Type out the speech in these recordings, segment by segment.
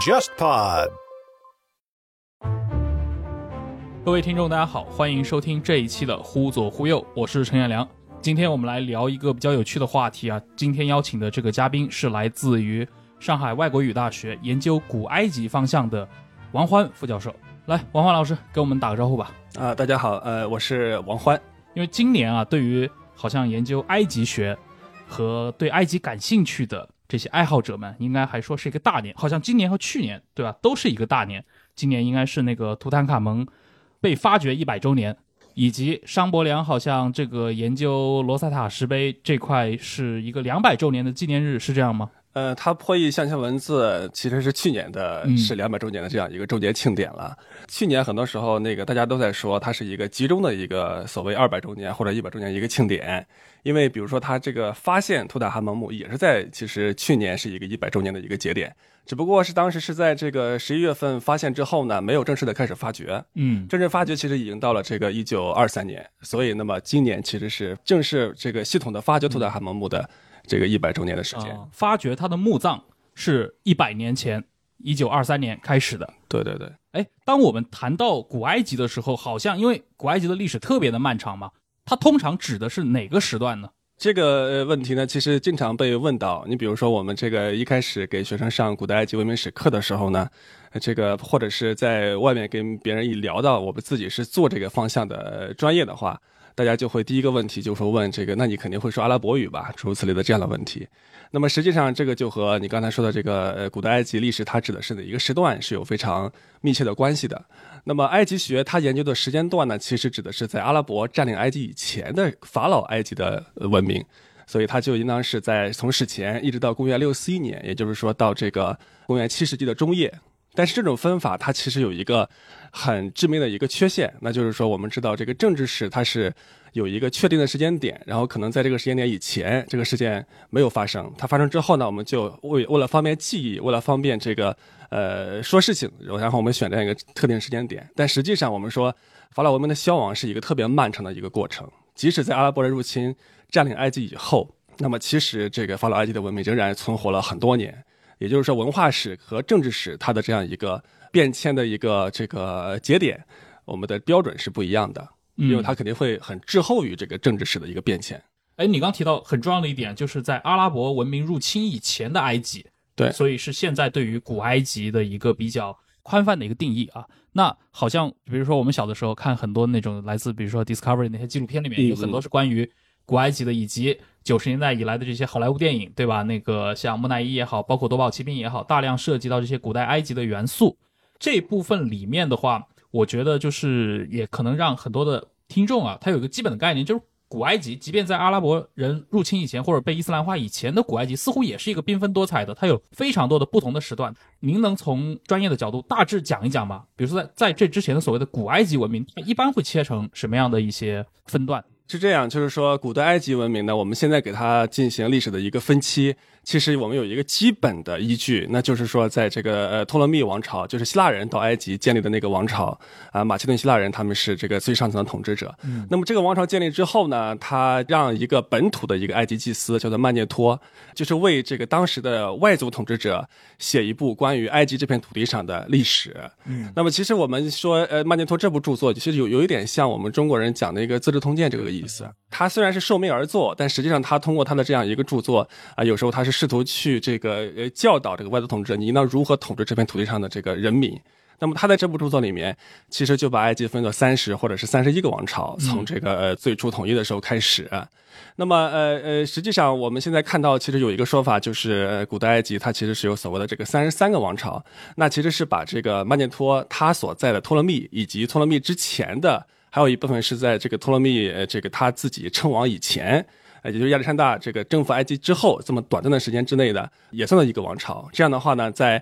JustPod， 各位听众大家好，欢迎收听这一期的忽左忽右，我是陈彦良。今天我们来聊一个比较有趣的话题啊。今天邀请的这个嘉宾是来自于上海外国语大学研究古埃及方向的王欢副教授。来，王欢老师跟我们打个招呼吧。大家好，我是王欢。因为今年啊，对于好像研究埃及学和对埃及感兴趣的这些爱好者们，应该还说是一个大年，好像今年和去年，对吧，都是一个大年。今年应该是那个图坦卡蒙被发掘100周年，以及商伯良好像这个研究罗塞塔石碑这块是一个200周年的纪念日，是这样吗？他破译象形文字其实是去年的，是200周年的这样一个周年庆典了。去年很多时候那个大家都在说它是一个集中的一个所谓200周年或者100周年一个庆典，因为比如说它这个发现图坦卡蒙墓也是在其实去年是一个100周年的一个节点，只不过是当时是在这个11月份发现之后呢，没有正式的开始发掘，正式发掘其实已经到了这个1923年，所以那么今年其实是正式这个系统的发掘图坦卡蒙墓的这个100周年的时间。发掘他的墓葬是100年前1923年开始的。对对对。哎，当我们谈到古埃及的时候，好像因为古埃及的历史特别的漫长嘛，它通常指的是哪个时段呢？这个问题呢，其实经常被问到。你比如说我们这个一开始给学生上古代埃及文明史课的时候呢，这个或者是在外面跟别人一聊到我们自己是做这个方向的专业的话，大家就会第一个问题就说问这个，那你肯定会说阿拉伯语吧，诸如此类的这样的问题。那么实际上这个就和你刚才说的这个古代埃及历史它指的是哪一个时段是有非常密切的关系的。那么埃及学它研究的时间段呢，其实指的是在阿拉伯占领埃及以前的法老埃及的文明，所以它就应当是在从史前一直到公元641年，也就是说到这个公元7世纪的中叶。但是这种分法它其实有一个很致命的一个缺陷，那就是说我们知道这个政治史它是有一个确定的时间点，然后可能在这个时间点以前这个事件没有发生，它发生之后呢，我们就为了方便记忆，为了方便这个说事情，然后我们选这样一个特定时间点。但实际上我们说法老文明的消亡是一个特别漫长的一个过程，即使在阿拉伯人入侵占领埃及以后，那么其实这个法老埃及的文明仍然存活了很多年。也就是说文化史和政治史它的这样一个变迁的一个这个节点，我们的标准是不一样的，因为它肯定会很滞后于这个政治史的一个变迁。你刚提到很重要的一点，就是在阿拉伯文明入侵以前的埃及，对，所以是现在对于古埃及的一个比较宽泛的一个定义啊。那好像比如说我们小的时候看很多那种来自比如说 Discovery 那些纪录片里面有很多是关于古埃及的，以及90年代以来的这些好莱坞电影，对吧，那个像木乃伊也好，包括夺宝奇兵也好，大量涉及到这些古代埃及的元素。这部分里面的话，我觉得就是也可能让很多的听众啊，他有一个基本的概念，就是古埃及即便在阿拉伯人入侵以前或者被伊斯兰化以前的古埃及，似乎也是一个缤纷多彩的，它有非常多的不同的时段。您能从专业的角度大致讲一讲吗？比如说在这之前的所谓的古埃及文明，它一般会切成什么样的一些分段？是这样，就是说古代埃及文明呢，我们现在给它进行历史的一个分期，其实我们有一个基本的依据，那就是说在这个托勒密王朝，就是希腊人到埃及建立的那个王朝啊，马其顿希腊人他们是这个最上层的统治者。那么这个王朝建立之后呢，他让一个本土的一个埃及祭司叫做曼涅托，就是为这个当时的外族统治者写一部关于埃及这片土地上的历史。那么其实我们说曼涅托这部著作其实有一点像我们中国人讲的一个《资治通鉴》这个意思，他虽然是受命而作，但实际上他通过他的这样一个著作啊，有时候他是试图去这个教导这个外族统治者，你应当如何统治这片土地上的这个人民。那么他在这部著作里面，其实就把埃及分作30或者是31个王朝，从这个最初统一的时候开始。那么实际上我们现在看到，其实有一个说法，就是古代埃及它其实是有所谓的这个33个王朝，那其实是把这个曼涅托他所在的托勒密以及托勒密之前的。还有一部分是在这个托勒密这个他自己称王以前，也就是亚历山大这个征服埃及之后这么短暂的时间之内的，也算是一个王朝。这样的话呢，在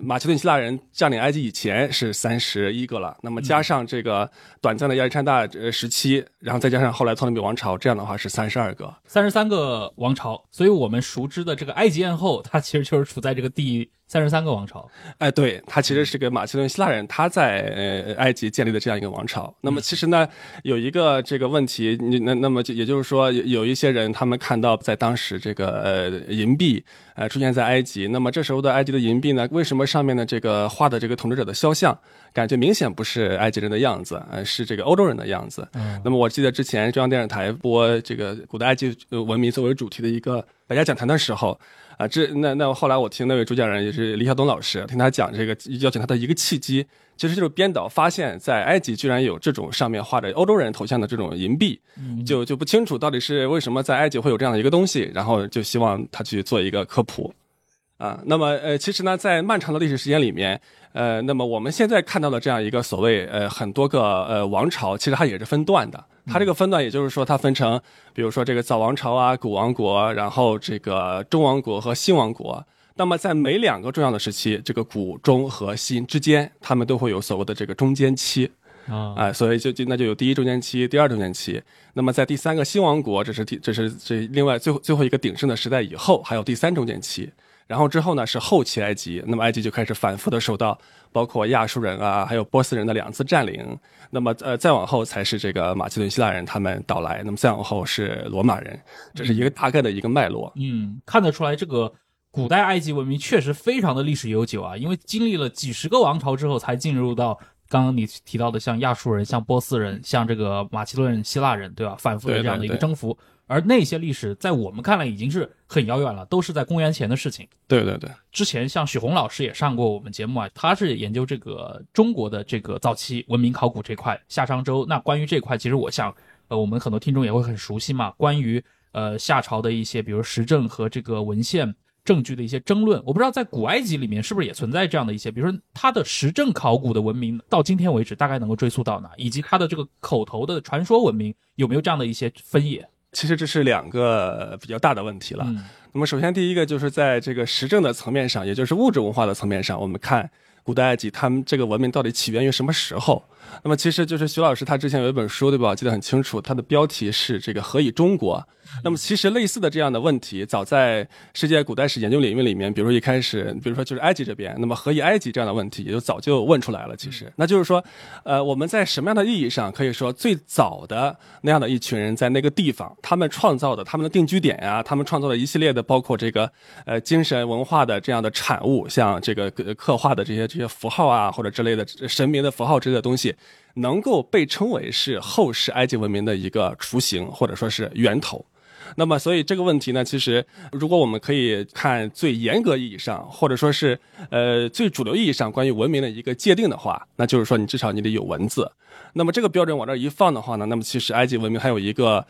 马其顿希腊人占领埃及以前是31个了，那么加上这个短暂的亚历山大时期，然后再加上后来托勒密王朝，这样的话是32个，33个王朝。所以我们熟知的这个埃及艳后，它其实就是处在这个第33个王朝。哎，对，他其实是个马其顿希腊人，他在埃及建立的这样一个王朝。那么其实呢，有一个这个问题，那么也就是说，有一些人他们看到在当时这个银币出现在埃及，那么这时候的埃及的银币呢，为什么上面的这个画的这个统治者的肖像，感觉明显不是埃及人的样子，是这个欧洲人的样子。那么我记得之前中央电视台播这个古代埃及文明作为主题的一个百家讲坛的时候。啊，那后来我听那位主讲人也是李晓东老师，听他讲这个邀请他的一个契机，其实就是编导发现，在埃及居然有这种上面画着欧洲人头像的这种银币，就不清楚到底是为什么在埃及会有这样的一个东西，然后就希望他去做一个科普。啊，那么其实呢，在漫长的历史时间里面，那么我们现在看到的这样一个所谓很多个王朝，其实它也是分段的。它这个分段也就是说它分成，比如说这个早王朝啊、古王国，然后这个中王国和新王国。那么在每两个重要的时期，这个古、中和新之间，他们都会有所谓的这个中间期。所以那就有第一中间期、第二中间期。那么在第三个新王国，这是另外最后一个鼎盛的时代以后，还有第三中间期。然后之后呢是后期埃及，那么埃及就开始反复的受到包括亚述人啊，还有波斯人的2次占领。那么再往后才是这个马其顿希腊人他们到来，那么再往后是罗马人，这是一个大概的一个脉络。嗯，看得出来这个古代埃及文明确实非常的历史悠久啊，因为经历了几十个王朝之后才进入到刚刚你提到的像亚述人、像波斯人、像这个马其顿希腊人，对吧？反复的这样的一个征服。对对对，而那些历史在我们看来已经是很遥远了，都是在公元前的事情。对对对，之前像许宏老师也上过我们节目啊，他是研究这个中国的这个早期文明考古这块，夏商周。那关于这块，其实我想，我们很多听众也会很熟悉嘛。关于夏朝的一些，比如实证和这个文献证据的一些争论，我不知道在古埃及里面是不是也存在这样的一些，比如说他的实证考古的文明到今天为止大概能够追溯到哪，以及他的这个口头的传说文明有没有这样的一些分野？其实这是两个比较大的问题了。那么首先第一个就是在这个实证的层面上，也就是物质文化的层面上，我们看古代埃及他们这个文明到底起源于什么时候。那么其实就是徐老师他之前有一本书，对吧？我记得很清楚，他的标题是这个何以中国。那么其实类似的这样的问题，早在世界古代史研究领域里面，比如说一开始，比如说就是埃及这边，那么何以埃及这样的问题也就早就问出来了。其实那就是说我们在什么样的意义上可以说最早的那样的一群人在那个地方，他们创造的他们的定居点啊，他们创造的一系列的包括这个精神文化的这样的产物，像这个刻画的这些符号啊，或者之类的神明的符号之类的东西，能够被称为是后世埃及文明的一个雏形，或者说是源头。那么所以这个问题呢，其实如果我们可以看最严格意义上，或者说是最主流意义上关于文明的一个界定的话，那就是说你至少你得有文字。那么这个标准往这一放的话呢，那么其实埃及文明还有一个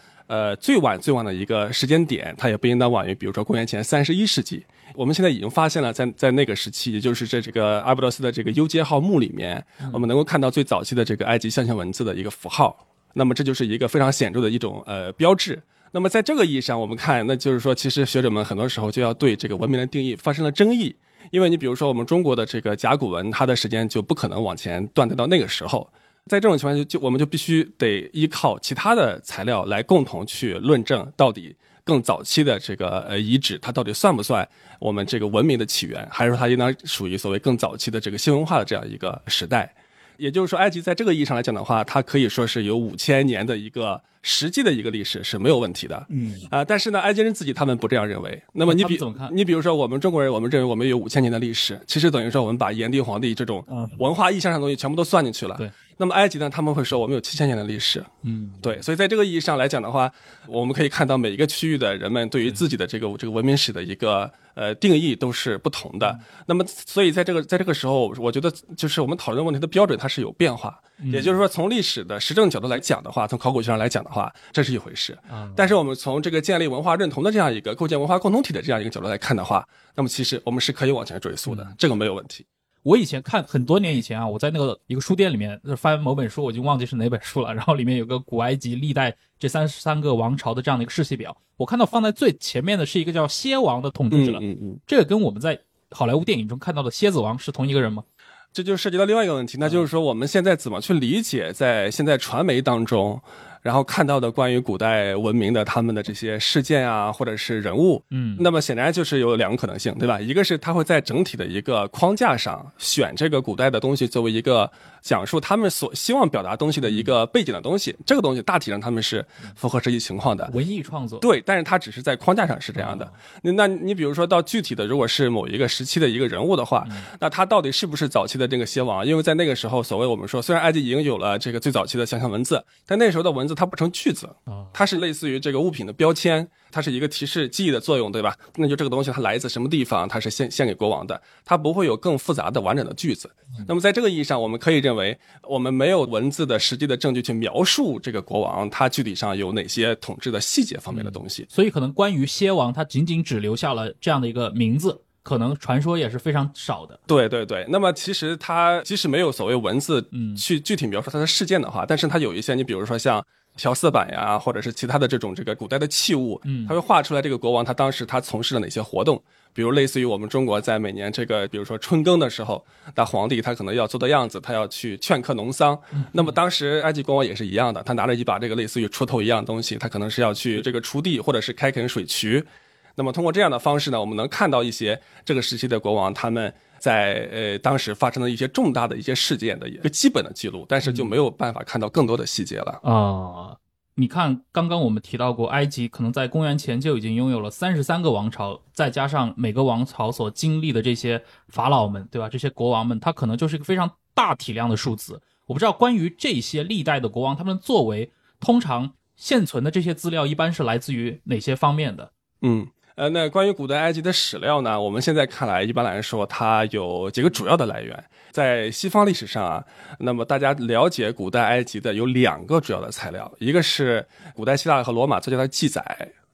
最晚的一个时间点，它也不应当晚于比如说公元前31世纪。我们现在已经发现了在那个时期，也就是这个阿布多斯的这个 U-街号墓里面，我们能够看到最早期的这个埃及象形文字的一个符号。那么这就是一个非常显著的一种标志。那么在这个意义上，我们看，那就是说，其实学者们很多时候就要对这个文明的定义发生了争议，因为你比如说我们中国的这个甲骨文，它的时间就不可能往前断代到那个时候，在这种情况下，我们就必须得依靠其他的材料来共同去论证，到底更早期的这个遗址，它到底算不算我们这个文明的起源，还是说它应当属于所谓更早期的这个新文化的这样一个时代。也就是说，埃及在这个意义上来讲的话，它可以说是有5000年的一个实际的一个历史是没有问题的。但是呢，埃及人自己他们不这样认为。那么你比如说我们中国人，我们认为我们有5000年的历史，其实等于说我们把炎帝黄帝这种文化意象上的东西全部都算进去了。对。那么埃及呢，他们会说我们有7000年的历史。嗯，对。所以在这个意义上来讲的话，我们可以看到每一个区域的人们对于自己的这个文明史的一个定义都是不同的。那么所以在这个时候，我觉得就是我们讨论问题的标准它是有变化。也就是说，从历史的实证角度来讲的话，从考古学上来讲的话，这是一回事。但是我们从这个建立文化认同的这样一个构建文化共同体的这样一个角度来看的话，那么其实我们是可以往前追溯的，这个没有问题。我以前看很多年以前啊，我在那个一个书店里面翻某本书，我已经忘记是哪本书了，然后里面有个古埃及历代这33个王朝的这样的一个世系表，我看到放在最前面的是一个叫蝎王的统治者。这个跟我们在好莱坞电影中看到的蝎子王是同一个人吗？这就涉及到另外一个问题，那就是说我们现在怎么去理解在现在传媒当中然后看到的关于古代文明的他们的这些事件啊，或者是人物，嗯，那么显然就是有两个可能性，对吧？一个是他会在整体的一个框架上选这个古代的东西作为一个讲述他们所希望表达东西的一个背景的东西，这个东西大体上他们是符合实际情况的文艺创作，对，但是它只是在框架上是这样的。那你比如说到具体的，如果是某一个时期的一个人物的话，那他到底是不是早期的这个蝎王？因为在那个时候，所谓我们说，虽然埃及已经有了这个最早期的象形文字，但那时候的文字它不成句子，它是类似于这个物品的标签，它是一个提示记忆的作用，对吧？那就这个东西它来自什么地方，它是献给国王的，它不会有更复杂的完整的句子。那么在这个意义上，我们可以认为我们没有文字的实际的证据去描述这个国王他具体上有哪些统治的细节方面的东西，所以可能关于蝎王他仅仅只留下了这样的一个名字，可能传说也是非常少的。对对对，那么其实他即使没有所谓文字去具体描述他的事件的话，但是他有一些，你比如说像调色板呀，或者是其他的这个古代的器物，他会画出来这个国王他当时他从事了哪些活动，比如类似于我们中国在每年这个比如说春耕的时候，那皇帝他可能要做的样子，他要去劝课农桑，那么当时埃及国王也是一样的，他拿着一把这个类似于锄头一样的东西，他可能是要去这个锄地或者是开垦水渠。那么通过这样的方式呢，我们能看到一些这个时期的国王他们在当时发生的一些重大的一些事件的一个基本的记录，但是就没有办法看到更多的细节了。你看刚刚我们提到过，埃及可能在公元前就已经拥有了33个王朝，再加上每个王朝所经历的这些法老们，对吧，这些国王们，他可能就是一个非常大体量的数字。我不知道关于这些历代的国王他们的作为，通常现存的这些资料一般是来自于哪些方面的？那关于古代埃及的史料呢，我们现在看来一般来说它有几个主要的来源。在西方历史上啊，那么大家了解古代埃及的有两个主要的材料，一个是古代希腊和罗马作家的记载，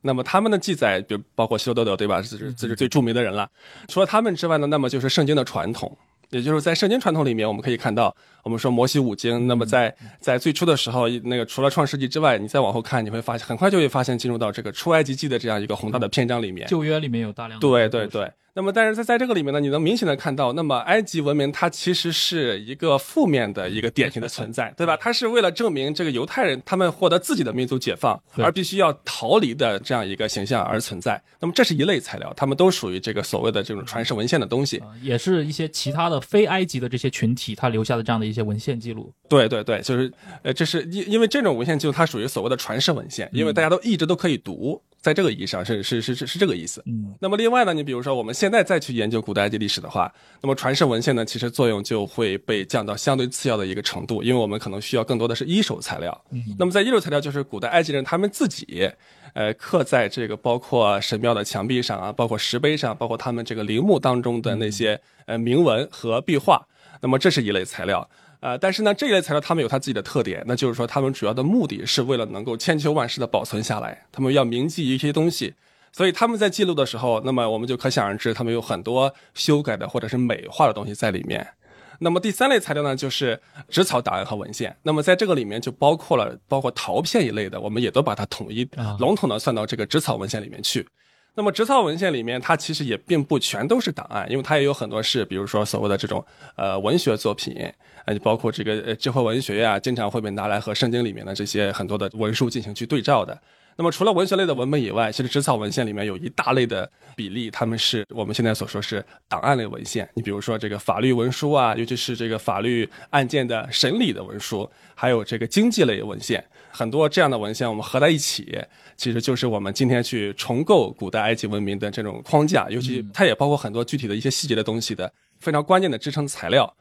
那么他们的记载就包括希罗多德，对吧，这是最著名的人了。除了他们之外呢，那么就是圣经的传统，也就是在圣经传统里面我们可以看到，我们说摩西五经，那么在最初的时候，那个除了创世纪之外，你再往后看，你会发现很快就会发现进入到这个出埃及记的这样一个宏大的篇章里面，旧约里面有大量的，对对对。那么但是在这个里面呢，你能明显的看到，那么埃及文明它其实是一个负面的一个典型的存在，对吧，它是为了证明这个犹太人他们获得自己的民族解放而必须要逃离的这样一个形象而存在。那么这是一类材料，他们都属于这个所谓的这种传世文献的东西，也是一些其他的非埃及的这些群体他留下的这样的一些文献记录。对对对，就是这是因为这种文献记录它属于所谓的传世文献，因为大家都一直都可以读，在这个意义上是这个意思。那么另外呢，你比如说我们现在再去研究古代埃及历史的话，那么传世文献呢，其实作用就会被降到相对次要的一个程度，因为我们可能需要更多的是一手材料。那么在一手材料就是古代埃及人他们自己刻在这个包括神庙的墙壁上啊，包括石碑上，包括他们这个陵墓当中的那些铭文和壁画，那么这是一类材料。但是呢，这一类材料他们有他自己的特点，那就是说他们主要的目的是为了能够千秋万世的保存下来，他们要铭记一些东西，所以他们在记录的时候，那么我们就可想而知他们有很多修改的或者是美化的东西在里面。那么第三类材料呢，就是纸草档案和文献，那么在这个里面就包括陶片一类的，我们也都把它统一笼统的算到这个纸草文献里面去。那么纸草文献里面它其实也并不全都是档案，因为它也有很多是比如说所谓的这种文学作品，包括这个智慧文学啊，经常会被拿来和圣经里面的这些很多的文书进行去对照的。那么除了文学类的文本以外，其实纸草文献里面有一大类的比例，他们是我们现在所说是档案类文献，你比如说这个法律文书啊，尤其是这个法律案件的审理的文书，还有这个经济类文献，很多这样的文献我们合在一起，其实就是我们今天去重构古代埃及文明的这种框架，尤其它也包括很多具体的一些细节的东西的非常关键的支撑材料。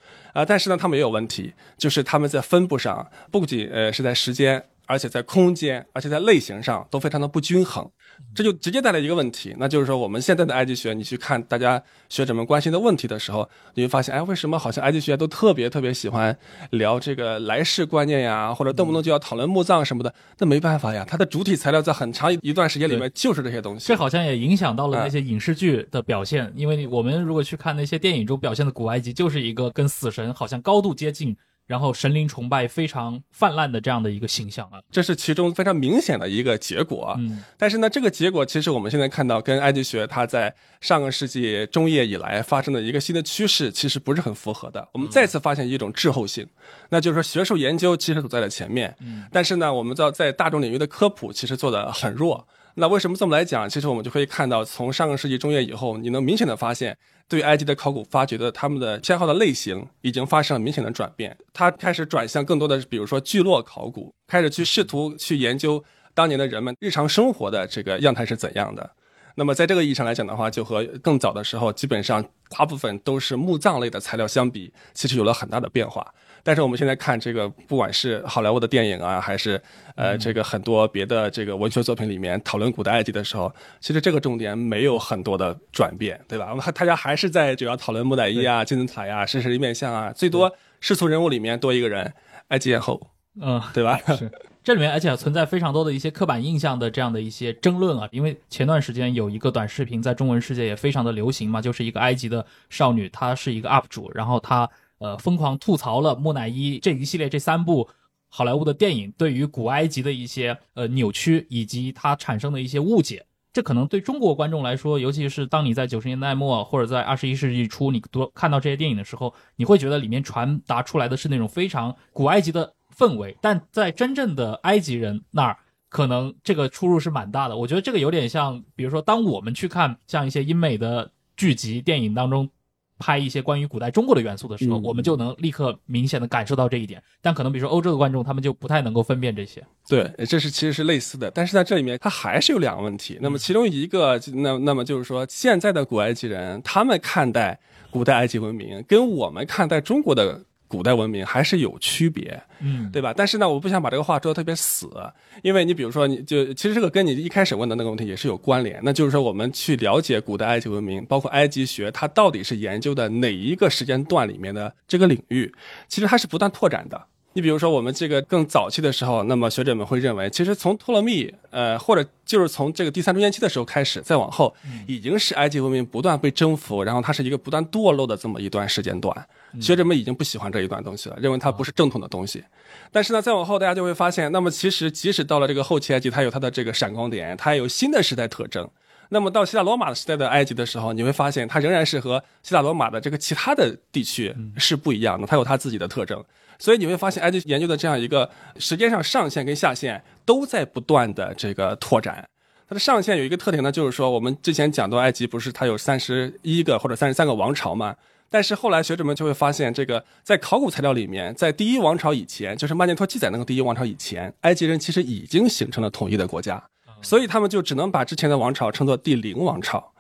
但是呢，他们也有问题，就是他们在分布上不仅是在时间，而且在空间，而且在类型上都非常的不均衡，这就直接带来一个问题，那就是说我们现在的埃及学，你去看大家学者们关心的问题的时候，你会发现，哎，为什么好像埃及学都特别特别喜欢聊这个来世观念呀，或者动不动就要讨论墓葬什么的，那没办法呀，它的主体材料在很长一段时间里面就是这些东西。这好像也影响到了那些影视剧的表现，因为我们如果去看那些电影中表现的古埃及，就是一个跟死神好像高度接近然后神灵崇拜非常泛滥的这样的一个形象啊，这是其中非常明显的一个结果啊。但是呢，这个结果其实我们现在看到跟埃及学它在上个世纪中叶以来发生的一个新的趋势其实不是很符合的。我们再次发现一种滞后性，那就是说学术研究其实走在了前面，但是呢，我们知道在大众领域的科普其实做得很弱。那为什么这么来讲？其实我们就可以看到，从上个世纪中叶以后，你能明显的发现，对埃及的考古发掘的他们的偏好的类型已经发生了明显的转变。它开始转向更多的，比如说聚落考古，开始去试图去研究当年的人们日常生活的这个样态是怎样的。那么在这个意义上来讲的话，就和更早的时候基本上大部分都是墓葬类的材料相比，其实有了很大的变化。但是我们现在看这个，不管是好莱坞的电影啊，还是这个很多别的这个文学作品里面讨论古代埃及的时候，其实这个重点没有很多的转变，对吧？我们大家还是在主要讨论木乃伊啊、金字塔呀、神石面像啊，最多世俗人物里面多一个人，埃及艳后，对吧？是。这里面而且存在非常多的一些刻板印象的这样的一些争论啊，因为前段时间有一个短视频在中文世界也非常的流行嘛，就是一个埃及的少女，她是一个 UP 主，然后她疯狂吐槽了木乃伊这一系列这三部好莱坞的电影对于古埃及的一些扭曲以及它产生的一些误解。这可能对中国观众来说，尤其是当你在90年代末或者在21世纪初你多看到这些电影的时候，你会觉得里面传达出来的是那种非常古埃及的氛围，但在真正的埃及人那儿，可能这个出入是蛮大的。我觉得这个有点像，比如说当我们去看像一些英美的剧集电影当中拍一些关于古代中国的元素的时候，我们就能立刻明显的感受到这一点，但可能比如说欧洲的观众他们就不太能够分辨这些。对，这是其实是类似的，但是在这里面它还是有两个问题。那么其中一个，那么就是说现在的古埃及人他们看待古代埃及文明跟我们看待中国的古代文明还是有区别，对吧？但是呢，我不想把这个话说得特别死，因为你比如说，你就其实这个跟你一开始问的那个问题也是有关联，那就是说我们去了解古代埃及文明，包括埃及学，它到底是研究的哪一个时间段里面的这个领域，其实它是不断拓展的。你比如说我们这个更早期的时候，那么学者们会认为，其实从托勒密或者就是从这个第三中间期的时候开始，再往后已经是埃及文明不断被征服，然后它是一个不断堕落的这么一段时间段。学者们已经不喜欢这一段东西了，认为它不是正统的东西。但是呢，再往后大家就会发现，那么其实即使到了这个后期埃及，它有它的这个闪光点，它也有新的时代特征。那么到希腊罗马时代的埃及的时候，你会发现它仍然是和希腊罗马的这个其他的地区是不一样的，它有它自己的特征。所以你会发现埃及研究的这样一个时间上上限跟下限都在不断的这个拓展。它的上限有一个特点呢，就是说我们之前讲到埃及不是它有31个或者33个王朝嘛，但是后来学者们就会发现，这个在考古材料里面，在第一王朝以前，就是曼涅托记载那个第一王朝以前，埃及人其实已经形成了统一的国家，所以他们就只能把之前的王朝称作第零王朝。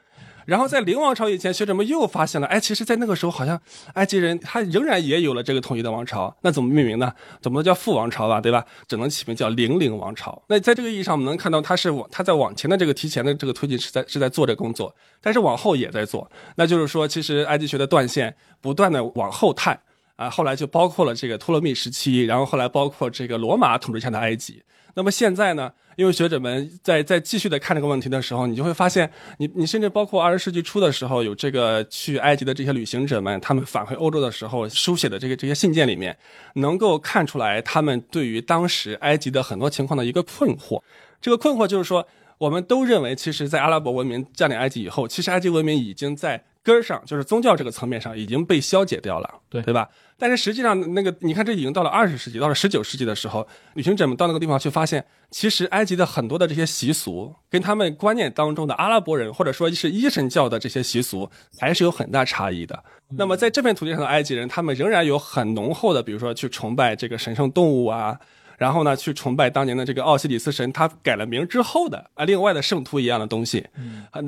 然后在零王朝以前，学者们又发现了，其实在那个时候好像埃及人他仍然也有了这个统一的王朝，那怎么命名呢？怎么叫副王朝吧，对吧？只能起名叫零零王朝。那在这个意义上我们能看到，他在往前的这个提前的这个推进是在做这工作，但是往后也在做。那就是说其实埃及学的断线不断的往后探啊，后来就包括了这个托勒密时期，然后后来包括这个罗马统治下的埃及。那么现在呢，因为学者们在继续的看这个问题的时候，你就会发现，你甚至包括20世纪初的时候，有这个去埃及的这些旅行者们，他们返回欧洲的时候书写的这些信件里面，能够看出来他们对于当时埃及的很多情况的一个困惑。这个困惑就是说，我们都认为其实在阿拉伯文明占领埃及以后，其实埃及文明已经在根上，就是宗教这个层面上已经被消解掉了，对吧？但是实际上那个你看，这已经到了20世纪，到了19世纪的时候，旅行者们到那个地方去发现，其实埃及的很多的这些习俗跟他们观念当中的阿拉伯人或者说是伊斯兰教的这些习俗还是有很大差异的。那么在这片土地上的埃及人，他们仍然有很浓厚的，比如说去崇拜这个神圣动物啊，然后呢，去崇拜当年的这个奥西里斯神，他改了名之后的另外的圣徒一样的东西。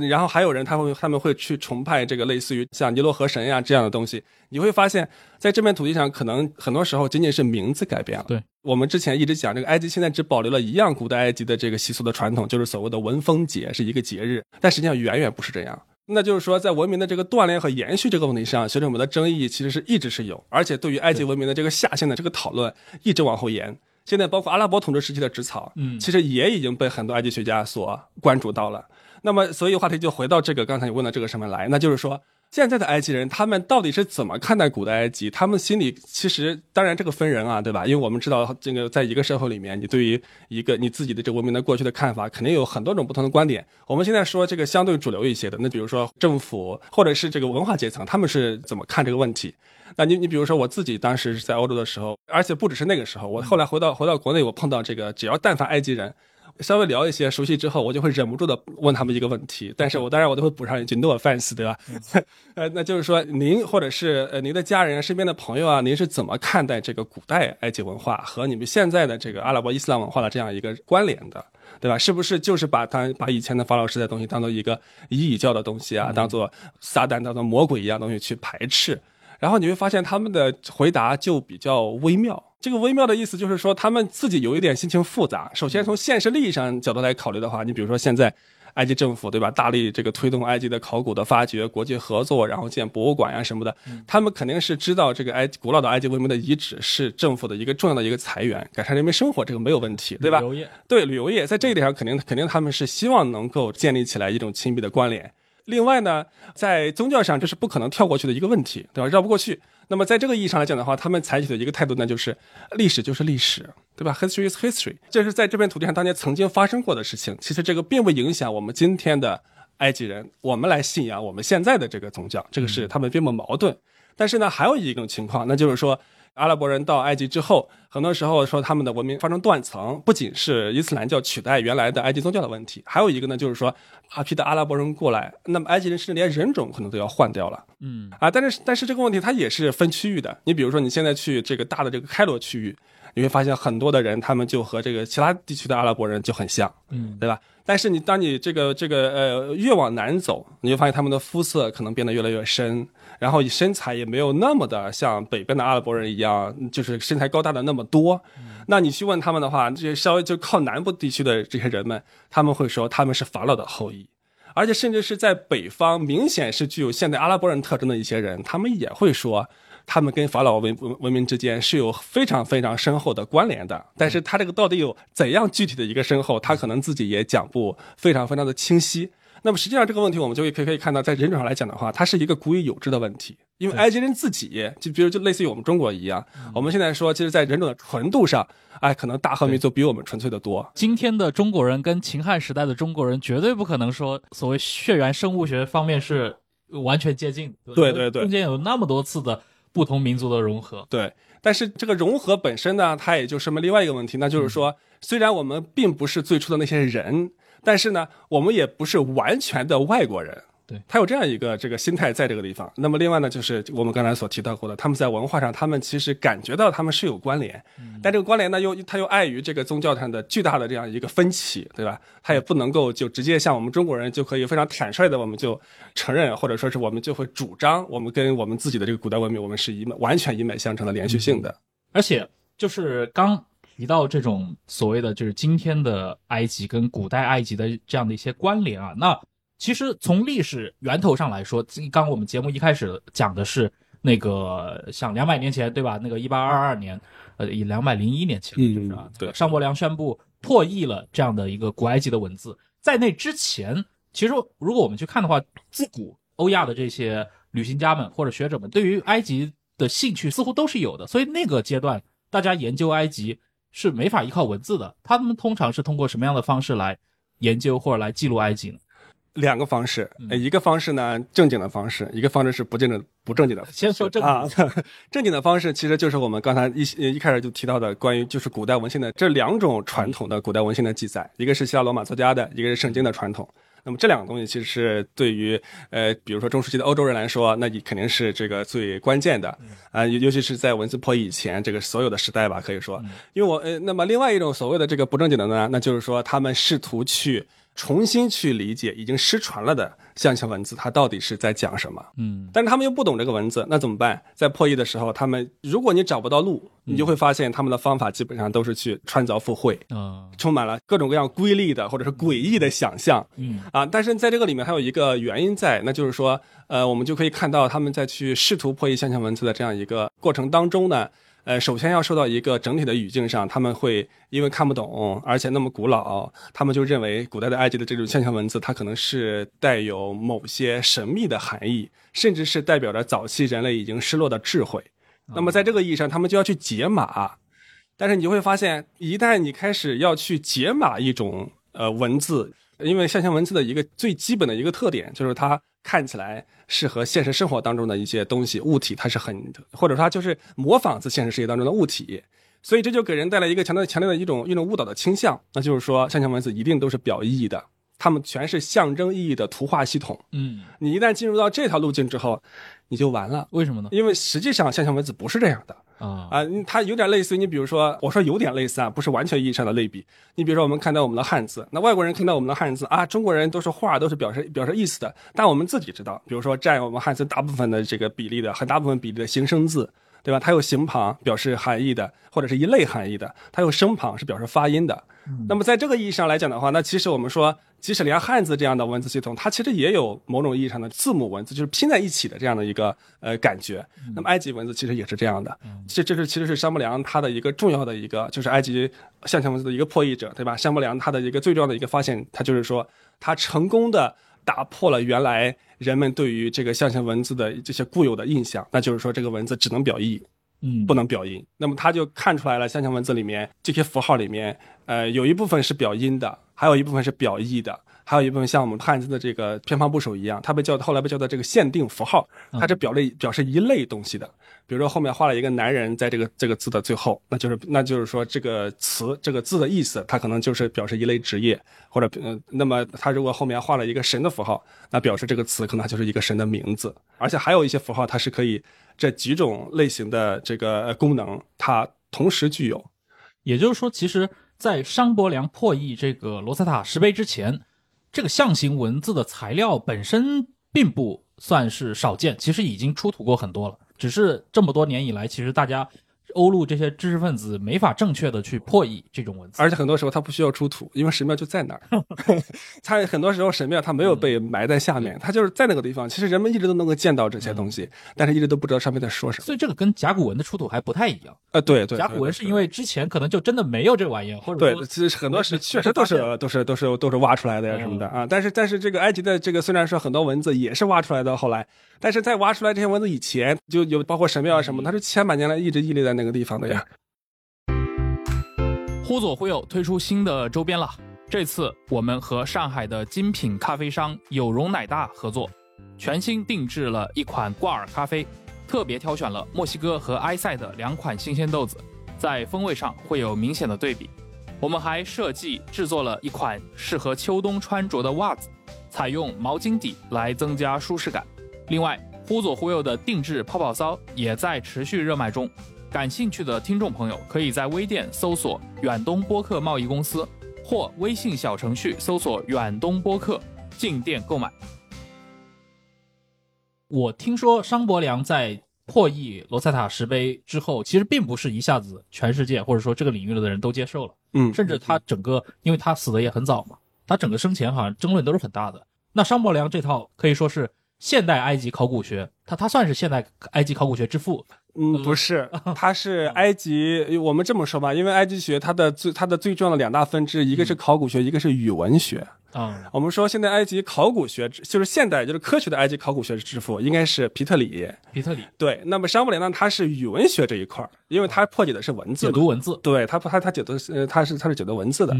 然后还有人他们会去崇拜这个类似于像尼罗河神呀这样的东西。你会发现，在这片土地上，可能很多时候仅仅是名字改变了。对，我们之前一直讲，这个埃及现在只保留了一样古代埃及的这个习俗的传统，就是所谓的文风节，是一个节日，但实际上远远不是这样。那就是说，在文明的这个断裂和延续这个问题上，学者们的争议其实是一直是有，而且对于埃及文明的这个下限的这个讨论一直往后延。现在包括阿拉伯统治时期的纸草，其实也已经被很多埃及学家所关注到了。那么所以话题就回到这个刚才你问的这个上面来，那就是说现在的埃及人他们到底是怎么看待古代埃及？他们心里其实当然这个分人啊，对吧？因为我们知道这个在一个社会里面，你对于一个你自己的这个文明的过去的看法，肯定有很多种不同的观点。我们现在说这个相对主流一些的，那比如说政府或者是这个文化阶层，他们是怎么看这个问题？那你比如说我自己当时是在欧洲的时候，而且不只是那个时候，我后来回到国内，我碰到这个只要但凡埃及人。稍微聊一些熟悉之后，我就会忍不住的问他们一个问题，但是我当然我都会补上一句 no offense， 对吧？那就是说您或者是您的家人、身边的朋友啊，您是怎么看待这个古代埃及文化和你们现在的这个阿拉伯伊斯兰文化的这样一个关联的？对吧？是不是就是把以前的法老时代的东西当做一个异教的东西啊，当做撒旦、当做魔鬼一样的东西去排斥？然后你会发现他们的回答就比较微妙。这个微妙的意思就是说他们自己有一点心情复杂。首先从现实利益上角度来考虑的话，你比如说现在埃及政府，对吧，大力这个推动埃及的考古的发掘、国际合作，然后建博物馆呀什么的，他们肯定是知道这个古老的埃及文明的遗址是政府的一个重要的一个财源，改善人民生活这个没有问题，对吧？旅游业在这一点上肯定他们是希望能够建立起来一种亲密的关联。另外呢，在宗教上这是不可能跳过去的一个问题，对吧？绕不过去。那么在这个意义上来讲的话，他们采取的一个态度呢，就是历史就是历史，对吧？ History is history， 这是在这片土地上当年曾经发生过的事情。其实这个并不影响我们今天的埃及人，我们来信仰我们现在的这个宗教，这个是他们并不矛盾。但是呢，还有一种情况，那就是说阿拉伯人到埃及之后，很多时候说他们的文明发生断层，不仅是伊斯兰教取代原来的埃及宗教的问题，还有一个呢，就是说大批的阿拉伯人过来，那么埃及人甚至连人种可能都要换掉了，但是这个问题它也是分区域的。你比如说你现在去这个大的这个开罗区域，你会发现很多的人他们就和这个其他地区的阿拉伯人就很像，对吧？但是当你这个越往南走，你就发现他们的肤色可能变得越来越深，然后身材也没有那么的像北边的阿拉伯人一样，就是身材高大的那么多。那你去问他们的话，这稍微就靠南部地区的这些人们，他们会说他们是法老的后裔，而且甚至是在北方明显是具有现代阿拉伯人特征的一些人，他们也会说他们跟法老文明之间是有非常非常深厚的关联的。但是他这个到底有怎样具体的一个深厚，他可能自己也讲不非常非常的清晰。那么实际上这个问题我们就可以看到，在人种上来讲的话，它是一个古已有之的问题。因为埃及人自己就比如就类似于我们中国一样，我们现在说其实在人种的纯度上，可能大和民族比我们纯粹的多。今天的中国人跟秦汉时代的中国人绝对不可能说所谓血缘生物学方面是完全接近，对，中间有那么多次的不同民族的融合。对，但是这个融合本身呢，它也就是另外一个问题，那就是说虽然我们并不是最初的那些人，但是呢我们也不是完全的外国人。对，他有这样一个这个心态在这个地方。那么另外呢，就是我们刚才所提到过的，他们在文化上他们其实感觉到他们是有关联，但这个关联呢他又碍于这个宗教上的巨大的这样一个分歧，对吧？他也不能够就直接像我们中国人就可以非常坦率的我们就承认，或者说是我们就会主张我们跟我们自己的这个古代文明我们是完全一脉相承的连续性的。而且就是刚提到这种所谓的就是今天的埃及跟古代埃及的这样的一些关联啊，那其实从历史源头上来说，刚我们节目一开始讲的是那个像200年前，对吧？那个1822年以201年前就是啊，对，尚伯良宣布破译了这样的一个古埃及的文字。在那之前，其实如果我们去看的话，自古欧亚的这些旅行家们或者学者们对于埃及的兴趣似乎都是有的，所以那个阶段大家研究埃及是没法依靠文字的。他们通常是通过什么样的方式来研究或者来记录埃及呢？两个方式，一个方式呢正经的方式，一个方式是不正经的方式。先说正经啊，正经的方式其实就是我们刚才一开始就提到的关于就是古代文献的这两种传统的古代文献的记载，一个是希腊罗马作家的，一个是圣经的传统。那么这两个东西其实是对于比如说中世纪的欧洲人来说，那你肯定是这个最关键的啊，尤其是在文字破译以前这个所有的时代吧，可以说。因为那么另外一种所谓的这个不正经的呢，那就是说他们试图去重新去理解已经失传了的象形文字它到底是在讲什么。但是他们又不懂这个文字，那怎么办？在破译的时候，他们如果你找不到路，你就会发现他们的方法基本上都是去穿凿附会，充满了各种各样瑰丽的或者是诡异的想象。但是在这个里面还有一个原因在，那就是说我们就可以看到他们在去试图破译象形文字的这样一个过程当中呢，首先要说到一个整体的语境上，他们会因为看不懂，而且那么古老，他们就认为古代的埃及的这种象形文字，它可能是带有某些神秘的含义，甚至是代表着早期人类已经失落的智慧。那么在这个意义上，他们就要去解码。但是你就会发现，一旦你开始要去解码一种文字，因为象形文字的一个最基本的一个特点就是它看起来是和现实生活当中的一些东西物体，它是很，或者它就是模仿自现实世界当中的物体，所以这就给人带来一个强烈的一种误导的倾向，那就是说象形文字一定都是表意义的，它们全是象征意义的图画系统。嗯，你一旦进入到这条路径之后，你就完了。为什么呢？因为实际上象形文字不是这样的。啊，它有点类似于你比如说，我说有点类似啊，不是完全意义上的类比。你比如说我们看到我们的汉字，那外国人看到我们的汉字啊，中国人都是画，都是表示意思的，但我们自己知道，比如说占我们汉字大部分的这个比例的，很大部分比例的形声字，对吧？它有形旁表示含义的，或者是一类含义的，它有声旁是表示发音的。那么在这个意义上来讲的话，那其实我们说，即使连汉字这样的文字系统，它其实也有某种意义上的字母文字，就是拼在一起的这样的一个感觉。那么埃及文字其实也是这样的，这是其实是商不良他的一个重要的一个，就是埃及象形文字的一个破译者，对吧？商不良他的一个最重要的一个发现，他就是说他成功的打破了原来人们对于这个象形文字的这些固有的印象，那就是说这个文字只能表意，不能表音。那么他就看出来了，象形文字里面这些符号里面，有一部分是表音的，还有一部分是表意的，还有一部分像我们汉字的这个偏旁部首一样，它后来被叫做这个限定符号，它是表示一类东西的。比如说后面画了一个男人在这个字的最后，那就是说这个词这个字的意思，它可能就是表示一类职业，或者那么它如果后面画了一个神的符号，那表示这个词可能它就是一个神的名字。而且还有一些符号，它是可以这几种类型的这个功能它同时具有。也就是说，其实在商伯良破译这个罗塞塔石碑之前，这个象形文字的材料本身并不算是少见，其实已经出土过很多了，只是这么多年以来，其实大家欧陆这些知识分子没法正确的去破译这种文字，而且很多时候它不需要出土，因为神庙就在那儿。它很多时候神庙它没有被埋在下面，它就是在那个地方。其实人们一直都能够见到这些东西，但是一直都不知道上面在说什么。所以这个跟甲骨文的出土还不太一样。对，甲骨文是因为之前可能就真的没有这玩意儿，或者对，其实很多是确实都是挖出来的呀什么的啊。但是这个埃及的这个虽然说很多文字也是挖出来的，后来，但是在挖出来这些文字以前，就有包括神庙什么，它是千百年来一直屹立在那个地方的呀。忽左忽右推出新的周边了，这次我们和上海的精品咖啡商有容奶大合作，全新定制了一款挂耳咖啡，特别挑选了墨西哥和埃塞的两款新鲜豆子，在风味上会有明显的对比。我们还设计制作了一款适合秋冬穿着的袜子，采用毛巾底来增加舒适感。另外，忽左忽右的定制泡泡骚也在持续热卖中，感兴趣的听众朋友可以在微店搜索远东播客贸易公司，或微信小程序搜索远东播客进店购买。我听说商伯良在破译罗塞塔石碑之后，其实并不是一下子全世界或者说这个领域的人都接受了，甚至他整个，因为他死的也很早嘛，他整个生前好像争论都是很大的。那商伯良这套可以说是现代埃及考古学，他算是现代埃及考古学之父。不是，他是埃及，我们这么说吧，因为埃及学它的最重要的两大分支，一个是考古学，一个是语文学。我们说现在埃及考古学就是现代就是科学的埃及考古学之父应该是皮特里。对，那么商伯良呢，他是语文学这一块，因为他破解的是文字，解读文字。对，他解读他是解读文字的。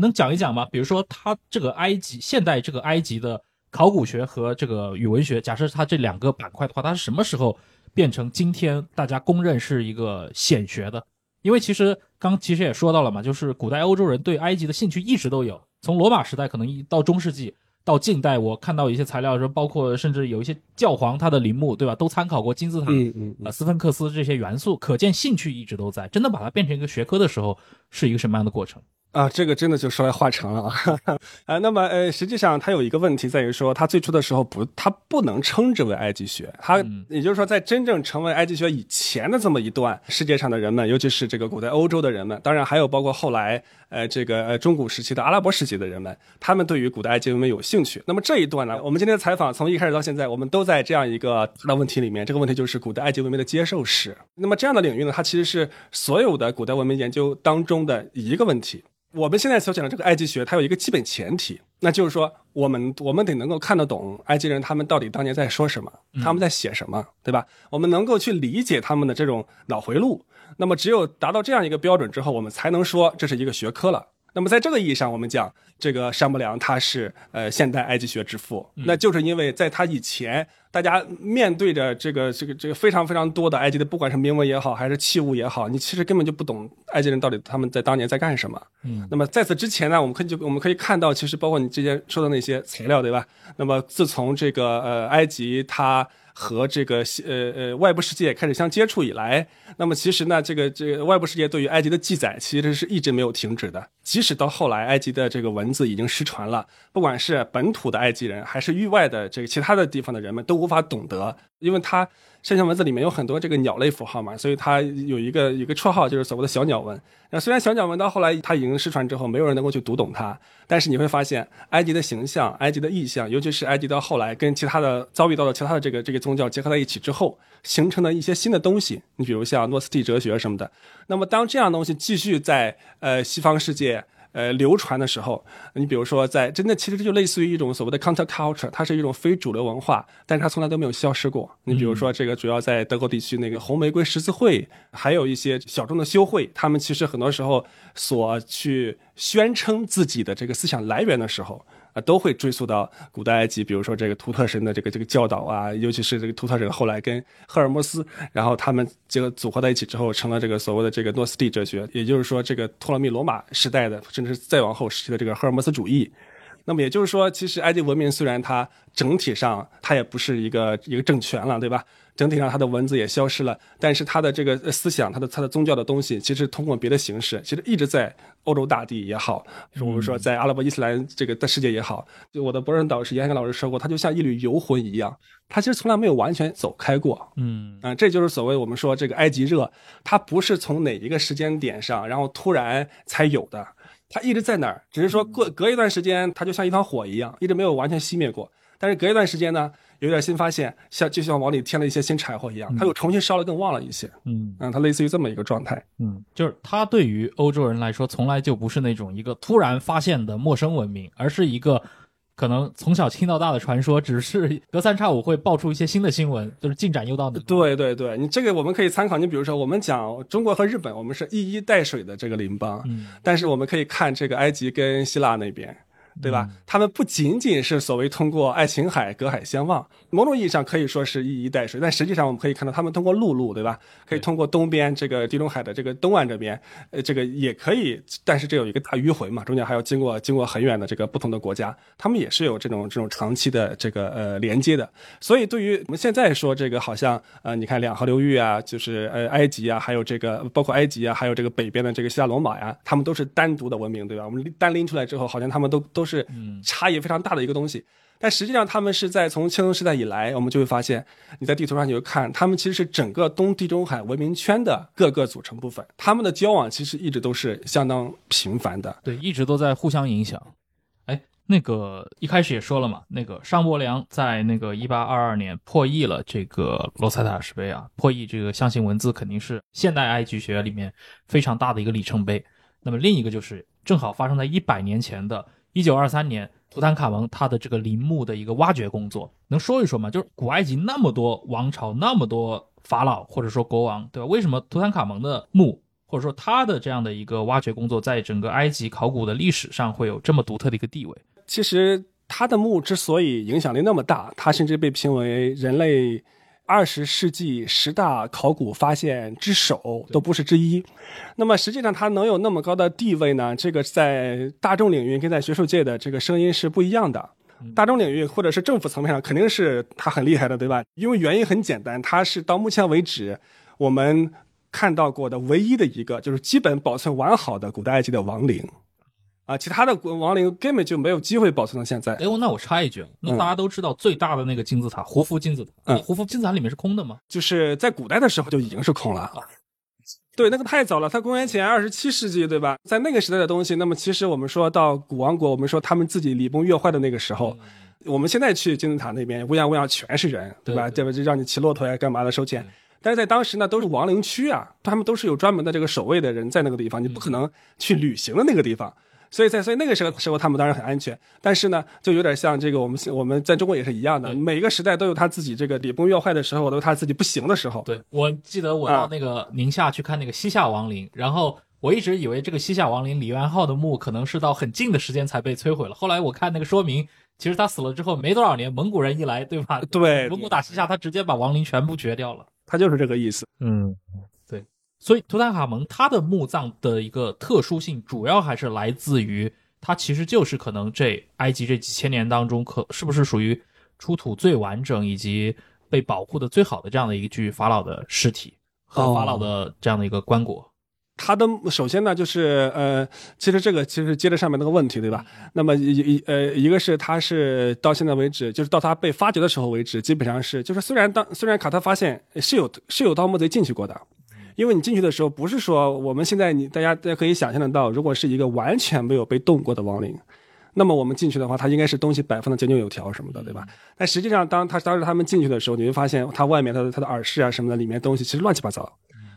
能讲一讲吗？比如说他这个埃及现代这个埃及的考古学和这个语文学，假设它这两个板块的话，它是什么时候变成今天大家公认是一个显学的？因为其实其实也说到了嘛，就是古代欧洲人对埃及的兴趣一直都有，从罗马时代可能到中世纪到近代，我看到一些材料说，包括甚至有一些教皇他的陵墓，对吧，都参考过金字塔、斯芬克斯这些元素，可见兴趣一直都在。真的把它变成一个学科的时候，是一个什么样的过程？啊，这个真的就说来话长了啊！那么实际上它有一个问题在于说，它最初的时候它不能称之为埃及学，它也就是说在真正成为埃及学以前的这么一段，世界上的人们，尤其是这个古代欧洲的人们，当然还有包括后来这个中古时期的阿拉伯时期的人们，他们对于古代埃及文明有兴趣。那么这一段呢，我们今天的采访从一开始到现在，我们都在这样一个大问题里面，这个问题就是古代埃及文明的接受史。那么这样的领域呢，它其实是所有的古代文明研究当中的一个问题。我们现在所讲的这个埃及学，它有一个基本前提，那就是说我们得能够看得懂埃及人他们到底当年在说什么，他们在写什么，对吧？我们能够去理解他们的这种脑回路。那么只有达到这样一个标准之后，我们才能说这是一个学科了。那么在这个意义上，我们讲这个商伯良他是现代埃及学之父，那就是因为在他以前，大家面对着这个非常非常多的埃及的，不管是铭文也好，还是器物也好，你其实根本就不懂埃及人到底他们在当年在干什么。那么在此之前呢，我们可以看到，其实包括你之前说的那些材料，对吧？那么自从这个埃及它和这个外部世界开始相接触以来，那么其实呢，这个外部世界对于埃及的记载其实是一直没有停止的。即使到后来埃及的这个文字已经失传了，不管是本土的埃及人还是域外的这个其他的地方的人们都无法懂得，因为它象形文字里面有很多这个鸟类符号嘛，所以它有一个绰号，就是所谓的小鸟文。虽然小鸟文到后来它已经失传之后，没有人能够去读懂它，但是你会发现埃及的形象、埃及的意象，尤其是埃及到后来跟其他的遭遇到的其他的这个宗教结合在一起之后，形成了一些新的东西。你比如像诺斯替哲学什么的。那么当这样的东西继续在西方世界流传的时候，你比如说在真的其实就类似于一种所谓的 counterculture， 它是一种非主流文化，但是它从来都没有消失过。你比如说这个主要在德国地区那个红玫瑰十字会，还有一些小众的修会，他们其实很多时候所去宣称自己的这个思想来源的时候，都会追溯到古代埃及，比如说这个图特神的这个教导啊，尤其是这个图特神后来跟赫尔墨斯，然后他们这个组合在一起之后，成了这个所谓的这个诺斯替哲学，也就是说这个托勒密罗马时代的，甚至再往后时期的这个赫尔墨斯主义。那么也就是说，其实埃及文明虽然它整体上它也不是一个政权了，对吧？整体上它的文字也消失了，但是它的这个思想、它的宗教的东西，其实通过别的形式，其实一直在欧洲大地也好，我们说在阿拉伯伊斯兰这个的世界也好，就我的博士导师严海刚老师说过，它就像一缕游魂一样，它其实从来没有完全走开过。这就是所谓我们说这个埃及热，它不是从哪一个时间点上然后突然才有的，它一直在那儿，只是说隔一段时间它就像一团火一样，一直没有完全熄灭过。但是隔一段时间呢，有点新发现，就像往里添了一些新柴火一样，它又重新烧了更旺了一些。它类似于这么一个状态。就是它对于欧洲人来说，从来就不是那种一个突然发现的陌生文明，而是一个可能从小听到大的传说，只是隔三差五会爆出一些新的新闻，就是进展又到哪。对对对，你这个我们可以参考。你比如说，我们讲中国和日本，我们是一衣带水的这个邻邦，但是我们可以看这个埃及跟希腊那边。对吧？他们不仅仅是所谓通过爱琴海隔海相望，某种意义上可以说是一衣带水，但实际上我们可以看到，他们通过陆路，对吧？可以通过东边这个地中海的这个东岸这边，这个也可以，但是这有一个大迂回嘛，中间还要经过很远的这个不同的国家，他们也是有这种长期的这个连接的。所以对于我们现在说这个，好像你看两河流域啊，就是埃及啊，还有这个包括埃及啊，还有这个北边的这个希腊罗马呀，他们都是单独的文明，对吧？我们单拎出来之后，好像他们都是差异非常大的一个东西，但实际上他们是在从青铜时代以来，我们就会发现，你在地图上你会看，他们其实是整个东地中海文明圈的各个组成部分，他们的交往其实一直都是相当频繁的，对，一直都在互相影响。那个一开始也说了嘛，那个商伯良在那个1822年破译了这个罗塞塔石碑啊，破译这个象形文字肯定是现代埃及学里面非常大的一个里程碑。那么另一个就是正好发生在100年前的1923年图坦卡蒙他的这个陵墓的一个挖掘工作，能说一说吗？就是古埃及那么多王朝，那么多法老或者说国王，对吧？为什么图坦卡蒙的墓或者说他的这样的一个挖掘工作在整个埃及考古的历史上会有这么独特的一个地位？其实他的墓之所以影响力那么大，他甚至被评为人类20世纪十大考古发现之首，都不是之一。那么实际上它能有那么高的地位呢，这个在大众领域跟在学术界的这个声音是不一样的。大众领域或者是政府层面上肯定是它很厉害的，对吧？因为原因很简单，它是到目前为止我们看到过的唯一的一个就是基本保存完好的古代埃及的王陵。啊，其他的亡灵根本就没有机会保存到现在。哎，那我插一句，那大家都知道最大的那个金字塔，胡夫金字塔，胡夫金字塔里面是空的吗？就是在古代的时候就已经是空了啊。对，那个太早了，它公元前27世纪，对吧？在那个时代的东西，那么其实我们说到古王国，我们说他们自己礼崩乐坏的那个时候，我们现在去金字塔那边乌泱乌泱全是人，对吧？对吧？就让你骑骆驼呀，干嘛的收钱。但是在当时呢，都是亡灵区啊，他们都是有专门的这个守卫的人在那个地方，你不可能去旅行的那个地方。所以那个时候他们当然很安全，但是呢，就有点像这个我们在中国也是一样的，每个时代都有他自己这个礼崩乐坏的时候，都有他自己不行的时候。对，我记得我到那个宁夏去看那个西夏王陵，然后我一直以为这个西夏王陵李元昊的墓可能是到很近的时间才被摧毁了，后来我看那个说明，其实他死了之后没多少年，蒙古人一来，对吧？对，蒙古打西夏，他直接把王陵全部绝掉了，他就是这个意思。嗯。所以图坦卡蒙他的墓葬的一个特殊性，主要还是来自于他其实就是可能这埃及这几千年当中，是不是属于出土最完整以及被保护的最好的这样的一具法老的尸体和法老的这样的一个棺椁。哦，他的首先呢就是其实这个其实接着上面那个问题，对吧？那么一个是他是到现在为止，就是到他被发掘的时候为止，基本上是就是虽然卡特发现是有盗墓贼进去过的。因为你进去的时候，不是说我们现在大家可以想象得到，如果是一个完全没有被动过的亡灵，那么我们进去的话，它应该是东西摆放的井井有条什么的，对吧？但实际上，当时他们进去的时候，你会发现它外面它的耳饰啊什么的，里面东西其实乱七八糟。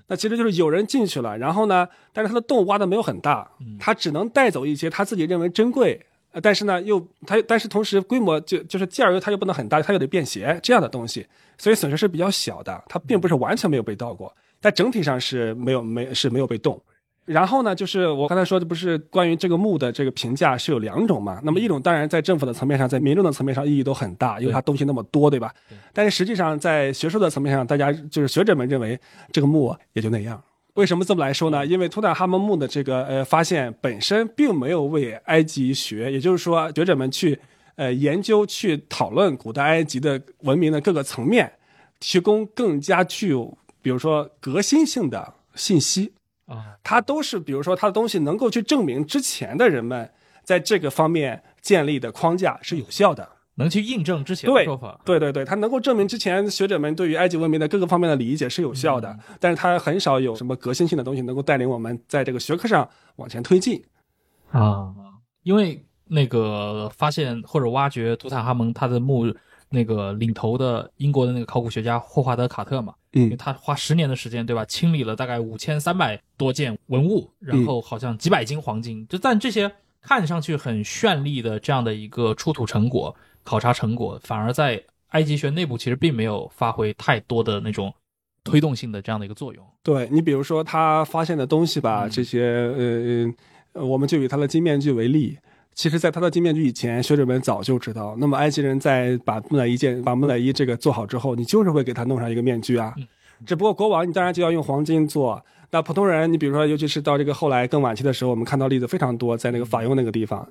那其实就是有人进去了，然后呢，但是它的洞挖的没有很大，它只能带走一些他自己认为珍贵，但是呢又但是同时规模就是进而又它又不能很大，它又得便携这样的东西，所以损失是比较小的，它并不是完全没有被盗过。但整体上是没有被动。然后呢，就是我刚才说的，不是关于这个墓的这个评价是有两种嘛？那么一种当然在政府的层面上，在民众的层面上意义都很大，因为它东西那么多，对吧？但是实际上在学术的层面上，大家就是学者们认为这个墓也就那样。为什么这么来说呢？因为图坦哈蒙墓的这个发现本身并没有为埃及学，也就是说学者们去研究去讨论古代埃及的文明的各个层面，提供更加具有比如说革新性的信息啊，它都是比如说它的东西能够去证明之前的人们在这个方面建立的框架是有效的，能去印证之前的说法。对，它能够证明之前学者们对于埃及文明的各个方面的理解是有效的，但是它很少有什么革新性的东西能够带领我们在这个学科上往前推进啊。因为那个发现或者挖掘图坦哈蒙他的墓。那个领头的英国的那个考古学家霍华德·卡特嘛，因为他花10年的时间，对吧？清理了大概5300多件文物，然后好像几百斤黄金，就但这些看上去很绚丽的这样的一个出土成果、考察成果，反而在埃及学内部其实并没有发挥太多的那种推动性的这样的一个作用。对，你比如说他发现的东西吧，这些我们就以他的金面具为例。其实在他的金面具以前，学者们早就知道，那么埃及人在把木乃伊这个做好之后，你就是会给他弄上一个面具啊。只不过国王你当然就要用黄金做，那普通人你比如说尤其是到这个后来更晚期的时候，我们看到例子非常多，在那个法雍那个地方，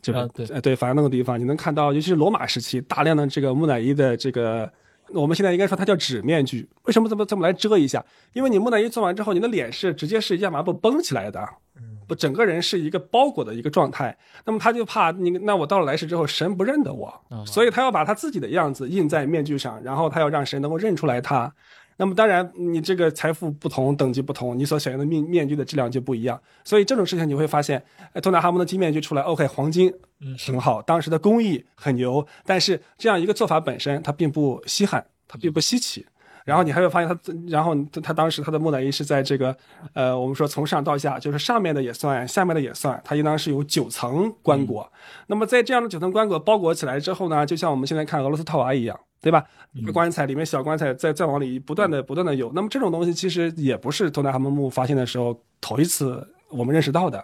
对法雍那个地方你能看到，尤其是罗马时期大量的这个木乃伊的这个，我们现在应该说它叫纸面具。为什么这么来遮一下？因为你木乃伊做完之后，你的脸是直接是亚麻布绷起来的，整个人是一个包裹的一个状态。那么他就怕你，那我到了来世之后神不认得我，所以他要把他自己的样子印在面具上，然后他要让神能够认出来他。那么当然你这个财富不同，等级不同，你所选用的面具的质量就不一样。所以这种事情你会发现图坦哈蒙的金面具出来 OK， 黄金很好，当时的工艺很牛，但是这样一个做法本身它并不稀罕，它并不稀奇。然后你还会发现他当时他的木乃伊是在这个我们说从上到下，就是上面的也算下面的也算，它应当是有9层棺椁。那么在这样的9层棺椁包裹起来之后呢，就像我们现在看俄罗斯套娃一样，对吧？棺材里面小棺材再往里不断的有。那么这种东西其实也不是图坦哈蒙墓发现的时候头一次我们认识到的，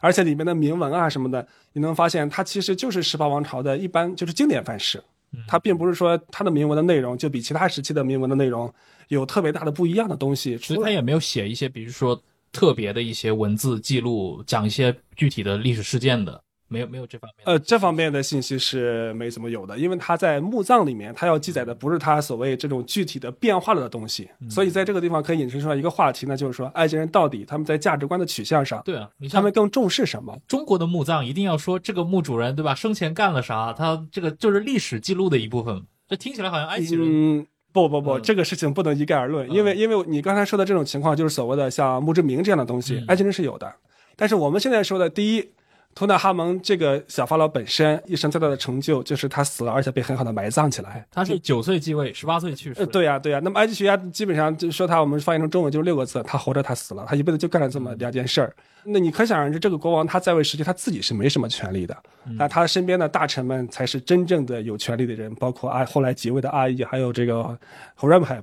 而且里面的铭文啊什么的，你能发现它其实就是18王朝的一般就是经典范式。它并不是说它的铭文的内容就比其他时期的铭文的内容有特别大的不一样的东西，所以它也没有写一些比如说特别的一些文字记录讲一些具体的历史事件的，没有这方面的这方面的信息是没怎么有的，因为他在墓葬里面他要记载的不是他所谓这种具体的变化了的东西，所以在这个地方可以引申出来一个话题呢，就是说埃及人到底他们在价值观的取向上，对啊，他们更重视什么？中国的墓葬一定要说这个墓主人对吧，生前干了啥，他这个就是历史记录的一部分，这听起来好像埃及人不，这个事情不能一概而论，因为你刚才说的这种情况就是所谓的像墓志铭这样的东西，埃及人是有的，但是我们现在说的第一，图坦哈蒙这个小法老本身一生最大的成就就是他死了，而且被很好的埋葬起来。他是9岁继位，18岁去世。对呀。那么埃及学家基本上就说他，我们翻译成中文就是6个字：他活着，他死了。他一辈子就干了这么2件事儿。那你可想而知，这个国王他在位时期他自己是没什么权利的，那他身边的大臣们才是真正的有权利的人，包括后来即位的阿伊，还有这个胡兰海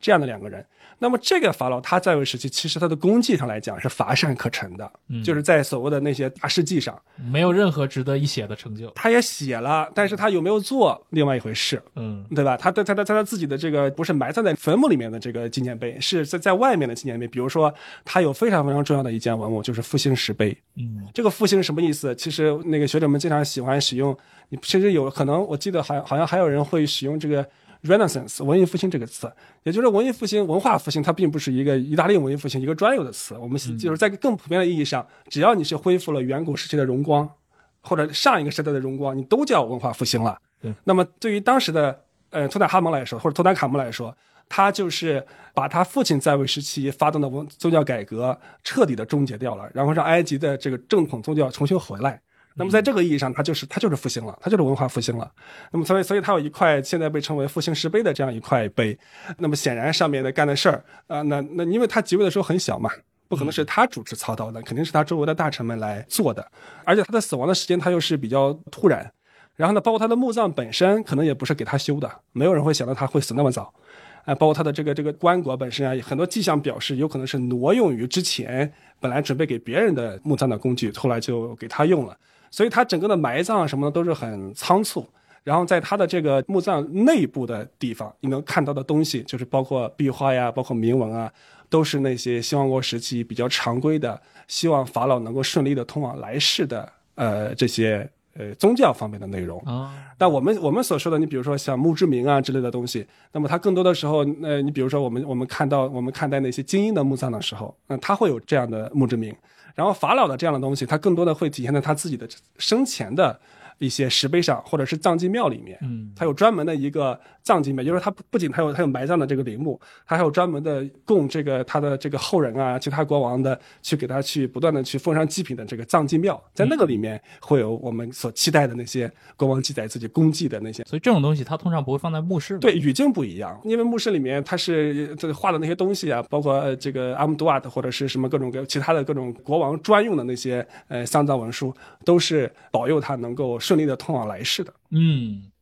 这样的2个人。那么这个法老他在位时期，其实他的功绩上来讲是乏善可陈的，就是在所谓的那些大事迹上没有任何值得一写的成就。他也写了，但是他有没有做另外一回事，对吧？他自己的这个不是埋葬在坟墓里面的这个纪念碑，是在外面的纪念碑。比如说他有非常非常重要的一件文物，就是复兴石碑。这个复兴什么意思？其实那个学者们经常喜欢使用，甚至有可能我记得好像还有人会使用这个Renaissance 文艺复兴这个词，也就是文艺复兴、文化复兴，它并不是一个意大利文艺复兴一个专有的词。我们就是在更普遍的意义上，只要你是恢复了远古时期的荣光，或者上一个时代的荣光，你都叫文化复兴了。那么对于当时的图坦哈蒙来说，或者图坦卡蒙来说，他就是把他父亲在位时期发动的宗教改革彻底的终结掉了，然后让埃及的这个正统宗教重新回来。那么在这个意义上，他就是复兴了，他就是文化复兴了。那么所以他有一块现在被称为复兴石碑的这样一块碑。那么显然上面的干的事儿那因为他即位的时候很小嘛，不可能是他主持操刀的，肯定是他周围的大臣们来做的。而且他的死亡的时间他又是比较突然。然后呢，包括他的墓葬本身可能也不是给他修的，没有人会想到他会死那么早。包括他的这个棺椁本身啊，很多迹象表示有可能是挪用于之前本来准备给别人的墓葬的工具，后来就给他用了。所以他整个的埋葬什么的都是很仓促，然后在他的这个墓葬内部的地方，你能看到的东西就是包括壁画呀，包括铭文啊，都是那些新王国时期比较常规的，希望法老能够顺利的通往来世的这些宗教方面的内容。但我们所说的，你比如说像墓志铭啊之类的东西，那么它更多的时候，你比如说我们看待那些精英的墓葬的时候，它会有这样的墓志铭。然后法老的这样的东西，它更多的会体现在他自己的生前的一些石碑上，或者是葬祭庙里面。它有专门的一个葬祭庙，就是它不仅它有埋葬的这个陵墓，它还有专门的供这个他的这个后人啊，其他国王的去给他去不断的去奉上祭品的这个葬祭庙，在那个里面会有我们所期待的那些国王记载自己功绩的那些。所以这种东西它通常不会放在墓室。对，语境不一样，因为墓室里面它是画的那些东西啊，包括这个阿姆杜瓦特或者是什么各种其他的各种国王专用的那些丧葬文书，都是保佑他能够顺利的通往来世的。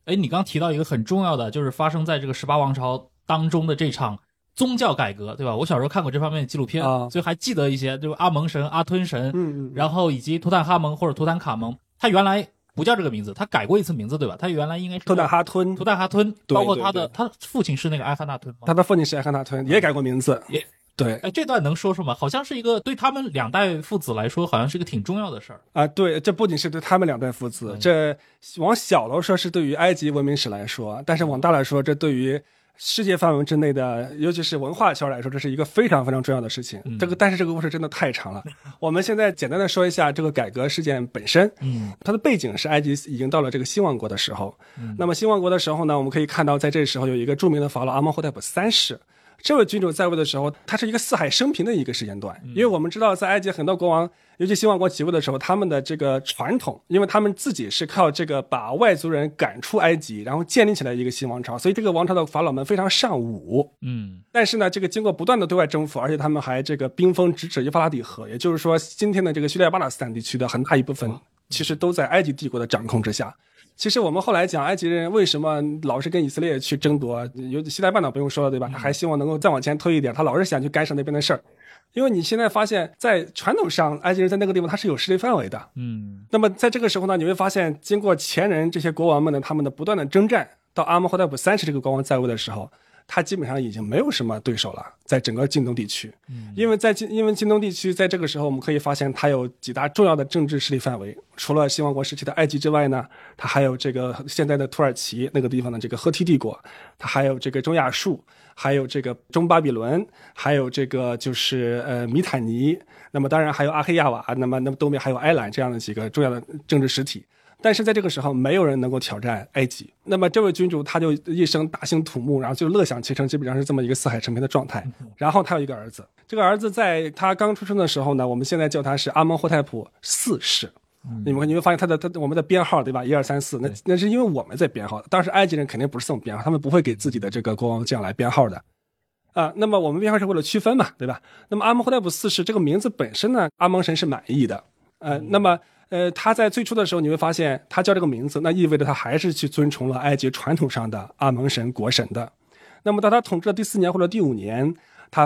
你刚提到一个很重要的，就是发生在这个18王朝当中的这场宗教改革，对吧？我小时候看过这方面的纪录片，所以还记得一些，就是阿蒙神、阿吞神，然后以及图坦哈蒙或者图坦卡蒙，他原来不叫这个名字，他改过一次名字，对吧？他原来应该是图坦哈吞，包括他父亲是那个埃汉纳吞吗？他的父亲是埃汉纳吞，也改过名字，也对。这段能说说吗？好像是一个对他们2代父子来说，好像是一个挺重要的事儿啊。对，这不仅是对他们2代父子，这往小了说是对于埃及文明史来说，但是往大来说，这对于世界范围之内的，尤其是文化圈来说，这是一个非常非常重要的事情。但是这个故事真的太长了，我们现在简单的说一下这个改革事件本身。它的背景是埃及已经到了这个新王国的时候。那么新王国的时候呢，我们可以看到在这时候有一个著名的法老阿蒙霍代普3世。这位君主在位的时候，他是一个四海升平的一个时间段，因为我们知道在埃及很多国王，尤其新王国即位的时候，他们的这个传统，因为他们自己是靠这个把外族人赶出埃及，然后建立起来一个新王朝，所以这个王朝的法老们非常尚武。但是呢，这个经过不断的对外征服，而且他们还这个兵锋直指幼发拉底河，也就是说，今天的这个叙利亚巴勒斯坦地区的很大一部分，其实都在埃及帝国的掌控之下。其实我们后来讲，埃及人为什么老是跟以色列去争夺，尤其西奈半岛不用说了，对吧？他还希望能够再往前推一点，他老是想去干涉那边的事儿。因为你现在发现，在传统上，埃及人在那个地方他是有势力范围的。那么在这个时候呢，你会发现，经过前人这些国王们的他们的不断的征战，到阿蒙霍代普3世这个国王在位的时候，它基本上已经没有什么对手了，在整个近东地区。因为近东地区在这个时候我们可以发现它有几大重要的政治势力范围，除了新王国时期的埃及之外呢，它还有这个现在的土耳其那个地方的这个赫梯帝国，它还有这个中亚述，还有这个中巴比伦，还有这个就是米坦尼，那么当然还有阿黑亚瓦，那么东边还有埃兰这样的几个重要的政治实体。但是在这个时候没有人能够挑战埃及，那么这位君主他就一生大兴土木，然后就乐享其成，基本上是这么一个四海升平的状态。然后他有一个儿子，这个儿子在他刚出生的时候呢，我们现在叫他是阿蒙霍太普四世。你们发现他我们的编号对吧？1、2、3、4，那是因为我们在编号，当时埃及人肯定不是这种编号，他们不会给自己的这个国王这样来编号的。那么我们编号是为了区分嘛，对吧？那么阿蒙霍太普四世这个名字本身呢，阿蒙神是满意的。那么。他在最初的时候，你会发现他叫这个名字，那意味着他还是去遵从了埃及传统上的阿蒙神国神的。那么到他统治的第4年或者第5年，他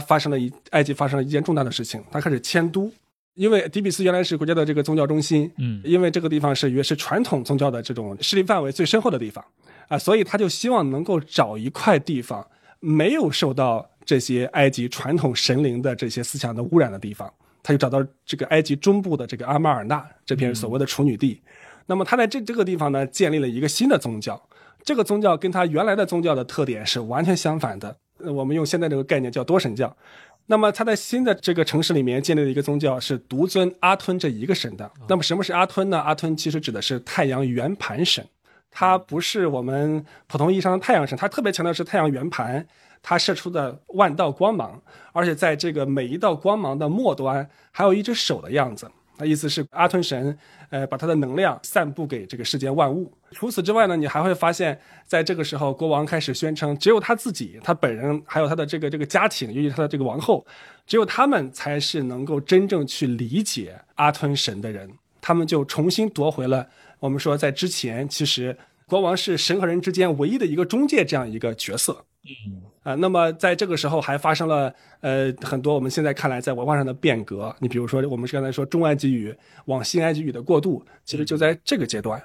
埃及发生了一件重大的事情，他开始迁都，因为底比斯原来是国家的这个宗教中心，因为这个地方是传统宗教的这种势力范围最深厚的地方啊，所以他就希望能够找一块地方没有受到这些埃及传统神灵的这些思想的污染的地方。他就找到这个埃及中部的这个阿马尔纳这片所谓的处女地，那么他在这个地方呢建立了一个新的宗教，这个宗教跟他原来的宗教的特点是完全相反的，我们用现在这个概念叫多神教。那么他在新的这个城市里面建立了一个宗教，是独尊阿吞这一个神的。那么什么是阿吞呢？阿吞其实指的是太阳圆盘神，他不是我们普通意义上的太阳神，他特别强调是太阳圆盘，它射出的万道光芒，而且在这个每一道光芒的末端还有一只手的样子，那意思是阿吞神把他的能量散布给这个世间万物。除此之外呢，你还会发现在这个时候国王开始宣称只有他自己，他本人还有他的这个家庭，尤其他的这个王后，只有他们才是能够真正去理解阿吞神的人。他们就重新夺回了我们说在之前其实国王是神和人之间唯一的一个中介这样一个角色。那么在这个时候还发生了很多我们现在看来在文化上的变革。你比如说我们刚才说中埃及语往新埃及语的过渡，其实就在这个阶段。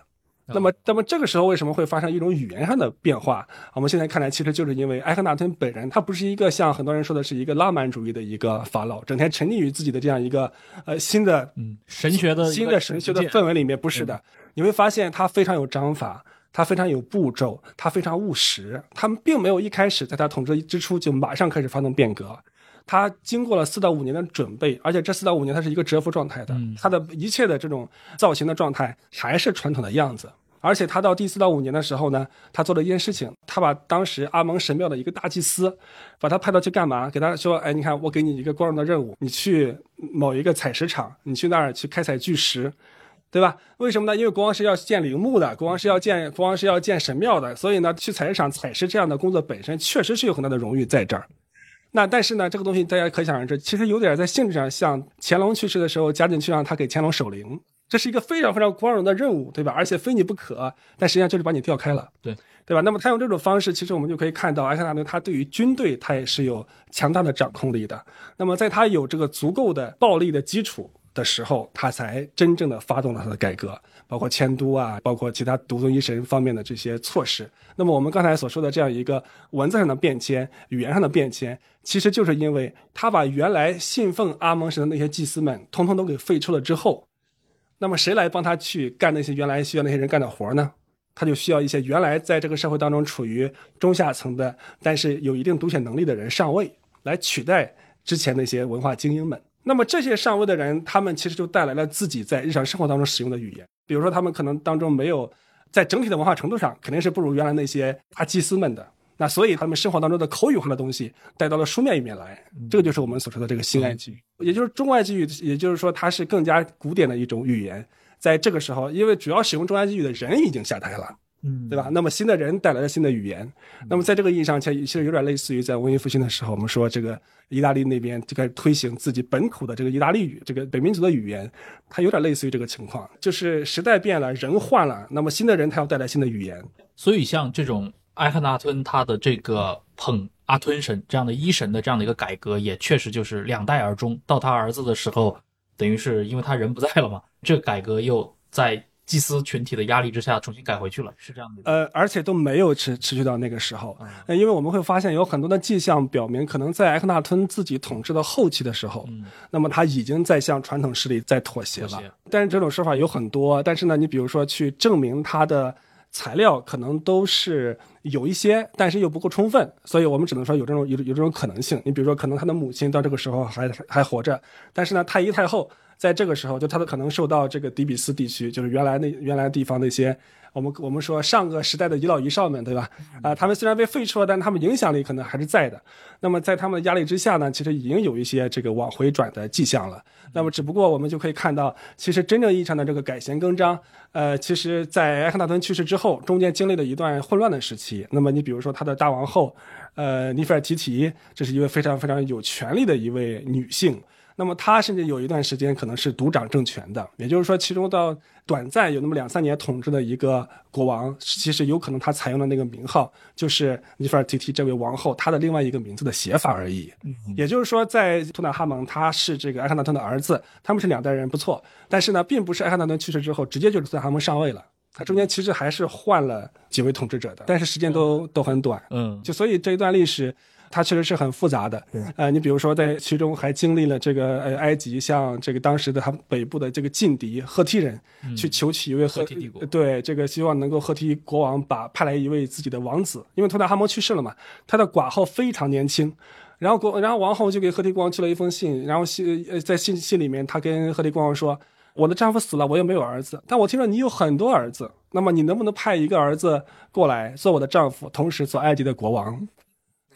那么这个时候为什么会发生一种语言上的变化？我们现在看来其实就是因为埃克纳吞本人他不是一个像很多人说的是一个浪漫主义的一个法老，整天沉溺于自己的这样一个新的神学的氛围里面，不是的。你会发现他非常有章法，他非常有步骤，他非常务实，他们并没有一开始在他统治之初就马上开始发动变革，他经过了4到5年的准备，而且这4到5年他是一个蛰伏状态的，他的一切的这种造型的状态还是传统的样子。而且他到第4到5年的时候呢，他做了一件事情，他把当时阿蒙神庙的一个大祭司把他派到去干嘛，给他说，哎，你看我给你一个光荣的任务，你去某一个采石场，你去那儿去开采巨石，对吧？为什么呢？因为国王是要建陵墓的，国王是要建神庙的，所以呢，去采石场采石这样的工作本身确实是有很大的荣誉在这儿。那但是呢，这个东西大家可想而知，其实有点在性质上像乾隆去世的时候，嘉靖去让他给乾隆守陵，这是一个非常非常光荣的任务，对吧？而且非你不可，但实际上就是把你调开了，对吧？那么他用这种方式，其实我们就可以看到埃克纳吞他对于军队他也是有强大的掌控力的。那么在他有这个足够的暴力的基础的时候，他才真正的发动了他的改革，包括迁都啊，包括其他独尊一神方面的这些措施。那么我们刚才所说的这样一个文字上的变迁，语言上的变迁，其实就是因为他把原来信奉阿蒙神的那些祭司们统统都给废除了之后，那么谁来帮他去干那些原来需要那些人干的活呢？他就需要一些原来在这个社会当中处于中下层的，但是有一定独显能力的人上位，来取代之前那些文化精英们。那么这些上位的人，他们其实就带来了自己在日常生活当中使用的语言，比如说他们可能当中没有在整体的文化程度上肯定是不如原来那些大祭司们的，那所以他们生活当中的口语化的东西带到了书面语面来，这个就是我们所说的这个新埃及语，也就是中埃及语，也就是说它是更加古典的一种语言。在这个时候，因为主要使用中埃及语的人已经下台了，对吧？那么新的人带来了新的语言，那么在这个意义上其实有点类似于在文艺复兴的时候，我们说这个意大利那边就开始推行自己本土的这个意大利语，这个北民族的语言，它有点类似于这个情况，就是时代变了，人换了，那么新的人他要带来新的语言。所以像这种埃克纳吞他的这个捧阿吞神这样的一神的这样的一个改革，也确实就是两代而终，到他儿子的时候等于是因为他人不在了嘛，这个改革又在祭司群体的压力之下重新改回去了，是这样的。而且都没有持续到那个时候，因为我们会发现有很多的迹象表明，可能在埃克纳吞自己统治的后期的时候，那么他已经在向传统势力在妥协了。但是这种说法有很多，但是呢，你比如说去证明他的材料可能都是有一些，但是又不够充分，所以我们只能说有这种可能性。你比如说，可能他的母亲到这个时候还活着，但是呢，太一太后在这个时候，就他的可能受到这个底比斯地区，就是原来地方的一些，我们说上个时代的遗老遗少们，对吧？他们虽然被废除了，但他们影响力可能还是在的。那么在他们的压力之下呢，其实已经有一些这个往回转的迹象了。那么只不过我们就可以看到，其实真正意义上的这个改弦更张，其实在埃克纳吞去世之后，中间经历了一段混乱的时期。那么你比如说他的大王后，尼菲尔提提，这是一位非常非常有权力的一位女性。那么他甚至有一段时间可能是独掌政权的，也就是说其中到短暂有那么2-3年统治的一个国王，其实有可能他采用的那个名号就是尼菲尔提提这位王后他的另外一个名字的写法而已。也就是说在图坦哈蒙他是这个埃克纳吞的儿子，他们是2代人不错，但是呢并不是埃克纳吞去世之后直接就是图坦哈蒙上位了，他中间其实还是换了几位统治者的，但是时间都很短。就所以这一段历史它确实是很复杂的。你比如说在其中还经历了这个埃及像这个当时的他北部的这个劲敌赫梯人去求取一位赫梯帝国，对，这个希望能够赫梯国王派来一位自己的王子，因为图坦哈蒙去世了嘛，他的寡后非常年轻，然后王后就给赫梯国王寄了一封信，然后在信里面他跟赫梯国王说，我的丈夫死了，我又没有儿子，但我听说你有很多儿子，那么你能不能派一个儿子过来做我的丈夫，同时做埃及的国王？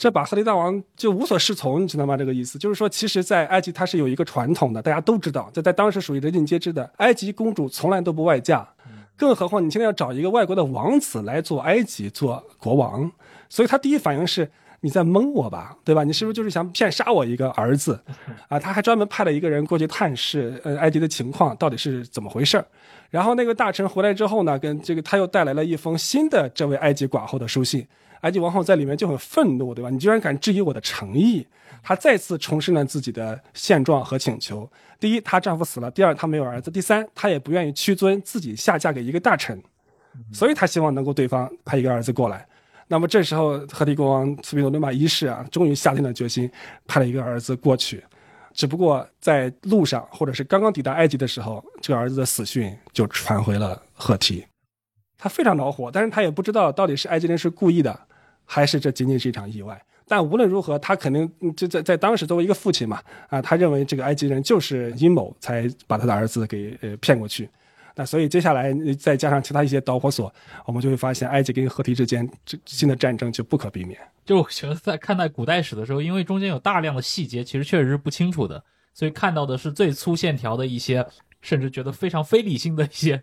这把赫梯大王就无所适从，你知道吗？这个意思就是说，其实在埃及它是有一个传统的，大家都知道，在当时属于人尽皆知的，埃及公主从来都不外嫁，更何况你现在要找一个外国的王子来做埃及做国王。所以他第一反应是，你在蒙我吧，对吧？你是不是就是想骗杀我一个儿子啊？他还专门派了一个人过去探视埃及的情况到底是怎么回事。然后那个大臣回来之后呢，跟这个他又带来了一封新的这位埃及寡后的书信，埃及王后在里面就很愤怒，对吧？你居然敢质疑我的诚意！她再次重申了自己的现状和请求：第一，她丈夫死了；第二，她没有儿子；第三，她也不愿意屈尊自己下嫁给一个大臣，所以她希望能够对方派一个儿子过来。那么这时候，赫梯国王斯皮努努马一世啊，终于下定了决心，派了一个儿子过去。只不过在路上，或者是刚刚抵达埃及的时候，这个儿子的死讯就传回了赫梯。他非常恼火，但是他也不知道到底是埃及人是故意的，还是这仅仅是一场意外。但无论如何，他肯定就在当时作为一个父亲嘛，他认为这个埃及人就是阴谋才把他的儿子给骗过去。那所以接下来再加上其他一些导火索，我们就会发现埃及跟赫梯之间新的战争就不可避免。就我觉得在看待古代史的时候，因为中间有大量的细节其实确实是不清楚的，所以看到的是最粗线条的一些，甚至觉得非常非理性的一些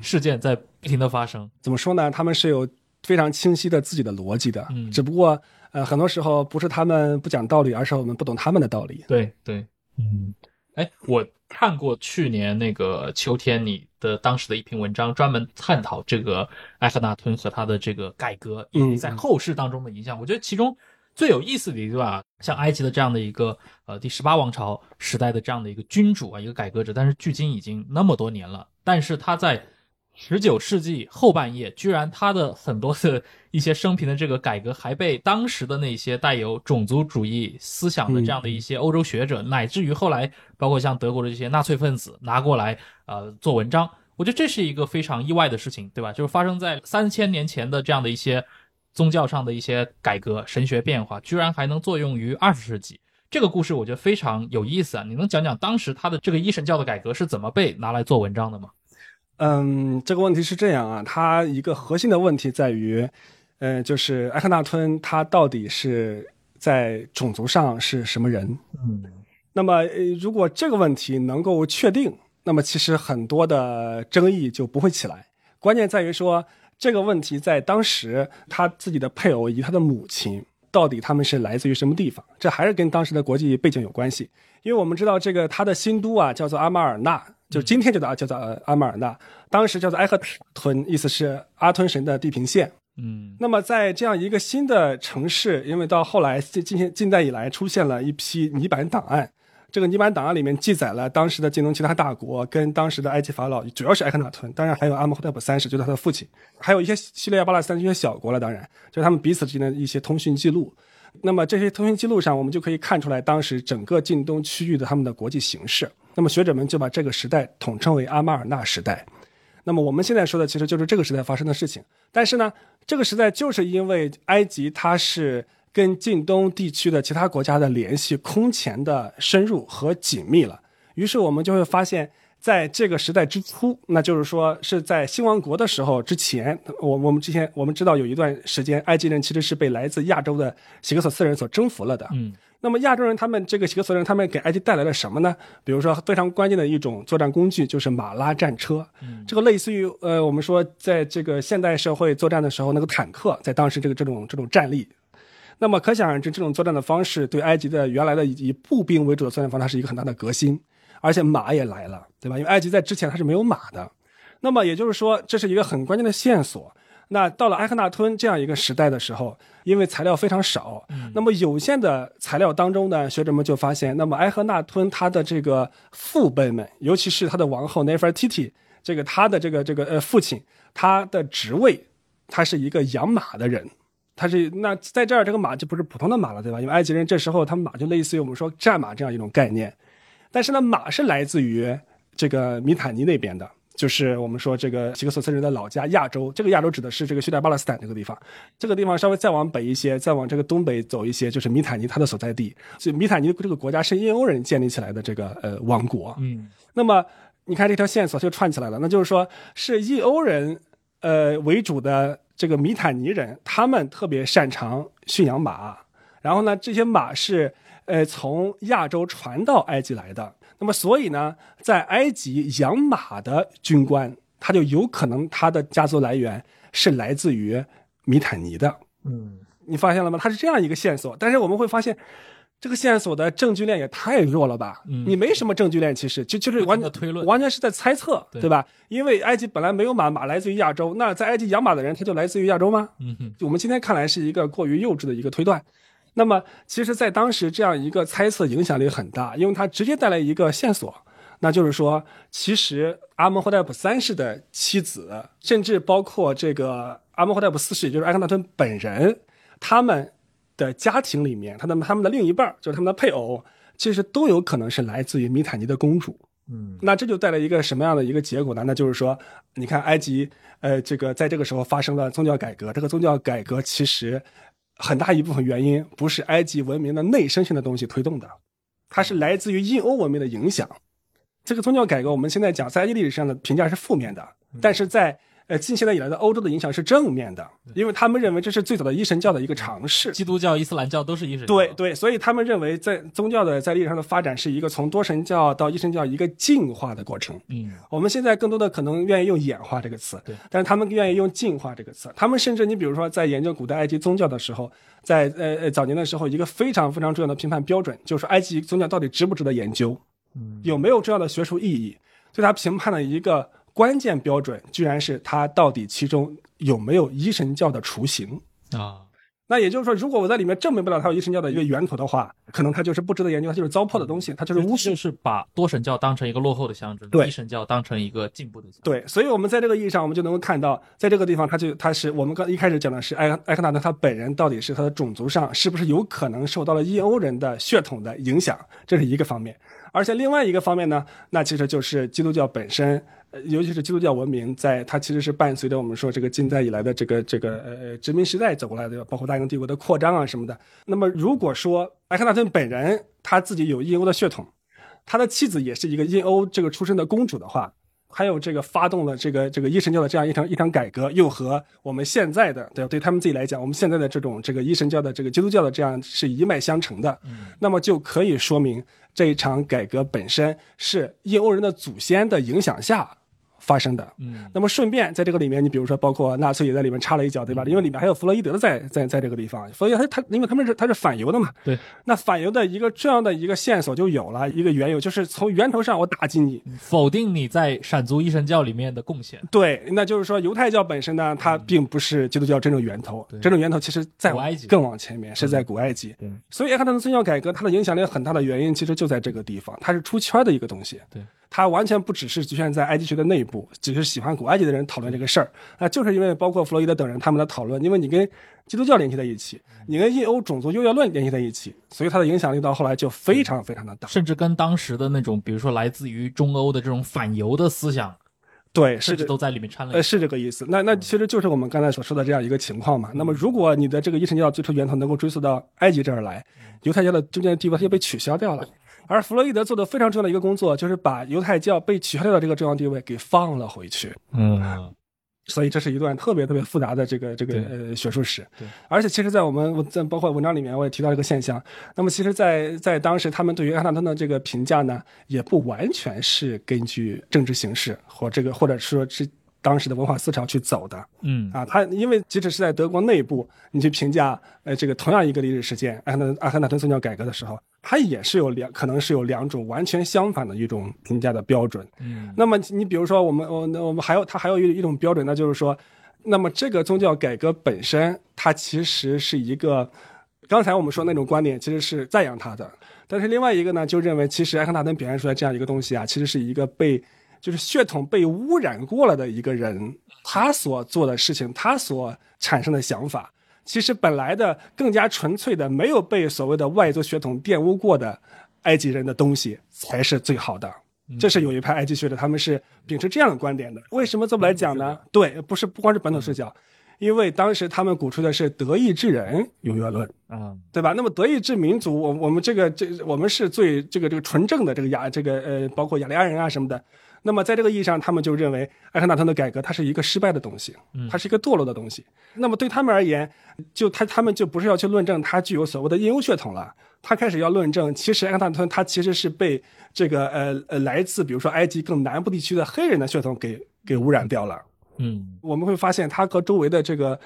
事件在不停的发生。怎么说呢？他们是有非常清晰的自己的逻辑的，只不过很多时候不是他们不讲道理，而是我们不懂他们的道理。对对，我看过去年那个秋天你的当时的一篇文章，专门探讨这个埃克纳吞和他的这个改革以及在后世当中的影响。我觉得其中最有意思的一段像埃及的这样的一个第18王朝时代的这样的一个君主一个改革者，但是距今已经那么多年了，但是他在19世纪后半叶，居然他的很多的一些生平的这个改革还被当时的那些带有种族主义思想的这样的一些欧洲学者，乃至于后来包括像德国的这些纳粹分子拿过来做文章。我觉得这是一个非常意外的事情，对吧？就是发生在3000年前的这样的一些宗教上的一些改革、神学变化，居然还能作用于20世纪。这个故事我觉得非常有意思啊！你能讲讲当时他的这个一神教的改革是怎么被拿来做文章的吗？这个问题是这样啊，它一个核心的问题在于，就是埃克纳吞他到底是在种族上是什么人？那么如果这个问题能够确定，那么其实很多的争议就不会起来。关键在于说，这个问题在当时他自己的配偶以及他的母亲，到底他们是来自于什么地方？这还是跟当时的国际背景有关系。因为我们知道这个他的新都叫做阿马尔纳，就今天叫做阿马尔纳，当时叫做埃克吞，意思是阿吞神的地平线。那么在这样一个新的城市，因为到后来近代以来出现了一批泥板档案，这个尼板档案里面记载了当时的近东其他大国跟当时的埃及法老，主要是埃克纳吞，当然还有阿蒙霍泰普三世，就是他的父亲，还有一些叙利亚、巴勒斯坦这些小国了，当然就是他们彼此之间的一些通讯记录。那么这些通讯记录上，我们就可以看出来当时整个近东区域的他们的国际形势。那么学者们就把这个时代统称为阿马尔纳时代。那么我们现在说的其实就是这个时代发生的事情。但是呢，这个时代就是因为埃及它是跟近东地区的其他国家的联系空前的深入和紧密了，于是我们就会发现在这个时代之初，那就是说是在新王国的时候之前，我们之前我们知道有一段时间埃及人其实是被来自亚洲的希克索斯人所征服了的。那么亚洲人他们这个希克索人他们给埃及带来了什么呢？比如说非常关键的一种作战工具就是马拉战车，这个类似于我们说在这个现代社会作战的时候那个坦克在当时这种战力。那么可想而知，这种作战的方式对埃及的原来的以步兵为主的作战方式是一个很大的革新，而且马也来了，对吧？因为埃及在之前它是没有马的。那么也就是说，这是一个很关键的线索。那到了埃克纳吞这样一个时代的时候，因为材料非常少，那么有限的材料当中呢，学者们就发现，那么埃克纳吞他的这个父辈们，尤其是他的王后 Nefertiti， 这个他的这个父亲，他的职位，他是一个养马的人。他是那在这儿这个马就不是普通的马了，对吧？因为埃及人这时候他们马就类似于我们说战马这样一种概念，但是呢马是来自于这个米坦尼那边的，就是我们说这个希克索斯人的老家亚洲，这个亚洲指的是这个叙利亚巴勒斯坦这个地方，这个地方稍微再往北一些，再往这个东北走一些，就是米坦尼他的所在地。所以米坦尼这个国家是印欧人建立起来的这个王国。那么你看这条线索就串起来了，那就是说是印欧人为主的。这个米坦尼人他们特别擅长驯养马，然后呢这些马是从亚洲传到埃及来的。那么所以呢在埃及养马的军官他就有可能他的家族来源是来自于米坦尼的。你发现了吗？它是这样一个线索。但是我们会发现这个线索的证据链也太弱了吧？你没什么证据链，其实就是完全是在猜测，对吧？因为埃及本来没有马，马来自于亚洲，那在埃及养马的人他就来自于亚洲吗？我们今天看来是一个过于幼稚的一个推断。那么，其实，在当时这样一个猜测影响力很大，因为它直接带来一个线索，那就是说，其实阿蒙霍代普三世的妻子，甚至包括这个阿蒙霍代普四世，也就是埃克纳吞本人，他们的家庭里面他们的另一半就是他们的配偶其实都有可能是来自于米坦尼的公主。那这就带来一个什么样的一个结果呢？那就是说你看埃及这个在这个时候发生了宗教改革，这个宗教改革其实很大一部分原因不是埃及文明的内生性的东西推动的，它是来自于印欧文明的影响。这个宗教改革我们现在讲在埃及历史上的评价是负面的，但是在近现代以来的欧洲的影响是正面的，因为他们认为这是最早的一神教的一个尝试。基督教、伊斯兰教都是一神教。对，所以他们认为在宗教的在历史上的发展是一个从多神教到一神教一个进化的过程。我们现在更多的可能愿意用演化这个词，但是他们愿意用进化这个词。他们甚至你比如说在研究古代埃及宗教的时候，在早年的时候一个非常非常重要的评判标准就是埃及宗教到底值不值得研究，有没有重要的学术意义。对他评判了一个关键标准居然是它到底其中有没有一神教的雏形啊？那也就是说，如果我在里面证明不了它有一神教的一个源头的话，可能它就是不值得研究，它就是糟粕的东西，它就是污秽。就是把多神教当成一个落后的象征，一神教当成一个进步的象征。对，所以我们在这个意义上，我们就能够看到，在这个地方，它是我们刚一开始讲的是埃克纳吞他本人到底是他的种族上是不是有可能受到了印欧人的血统的影响，这是一个方面。而且另外一个方面呢，那其实就是基督教本身。尤其是基督教文明，在它其实是伴随着我们说这个近代以来的这个殖民时代走过来的，包括大英帝国的扩张啊什么的。那么如果说埃克纳吞本人他自己有印欧的血统，他的妻子也是一个印欧这个出身的公主的话，还有这个发动了这个一神教的这样一场改革，又和我们现在的对他们自己来讲，我们现在的这种这个一神教的这个基督教的这样是一脉相承的。那么就可以说明这一场改革本身是印欧人的祖先的影响下发生的。嗯，那么顺便在这个里面，你比如说包括纳粹也在里面插了一脚，对吧？因为里面还有弗洛伊德在这个地方，所以他因为他是反犹的嘛，对。那反犹的一个这样的一个线索就有了一个缘由，就是从源头上我打击你，否定你在闪族一神教里面的贡献。对，那就是说犹太教本身呢，它并不是基督教真正源头，真正源头其实在更往前面是在古埃及。对，所以艾克特的宗教改革它的影响力很大的原因其实就在这个地方，它是出圈的一个东西。对。他完全不只是局限在埃及学的内部，只是喜欢古埃及的人讨论这个事儿。那就是因为包括弗洛伊德等人他们的讨论，因为你跟基督教联系在一起，你跟印欧种族优越论联系在一起，所以它的影响力到后来就非常非常的大，甚至跟当时的那种比如说来自于中欧的这种反犹的思想，对，甚至都在里面掺了一，是这个意思。那其实就是我们刚才所说的这样一个情况嘛。那么如果你的这个一神教最初源头能够追溯到埃及这儿来，犹太教的中间的地位就被取消掉了。而弗洛伊德做的非常重要的一个工作，就是把犹太教被取消掉的这个重要地位给放了回去。嗯，所以这是一段特别特别复杂的这个学术史。对，而且其实在在包括文章里面我也提到这个现象。那么其实在当时他们对于安纳顿的这个评价呢，也不完全是根据政治形势或者说是当时的文化思潮去走的。嗯，啊，他因为即使是在德国内部，你去评价这个同样一个历史事件，阿克纳顿宗教改革的时候，它也是可能是有两种完全相反的一种评价的标准。嗯，那么你比如说我们还有一种标准，那就是说，那么这个宗教改革本身，它其实是一个，刚才我们说那种观点其实是赞扬它的，但是另外一个呢，就认为其实阿克纳顿表现出来这样一个东西啊，其实是一个就是血统被污染过了的一个人，他所做的事情，他所产生的想法，其实本来的更加纯粹的没有被所谓的外族血统玷污过的埃及人的东西才是最好的。这是有一派埃及学者，他们是秉持这样的观点的。为什么这么来讲呢？对，不光是本土视角，因为当时他们鼓吹的是德意志人优越论，对吧？那么德意志民族，我们我们是最这个纯正的包括雅利安人啊什么的。那么在这个意义上，他们就认为艾克纳顿的改革它是一个失败的东西，它是一个堕落的东西。那么对他们而言，就他们就不是要去论证它具有所谓的印欧血统了，他开始要论证，其实艾克纳顿它其实是被这个来自比如说埃及更南部地区的黑人的血统给污染掉了。嗯，我们会发现它和周围的这个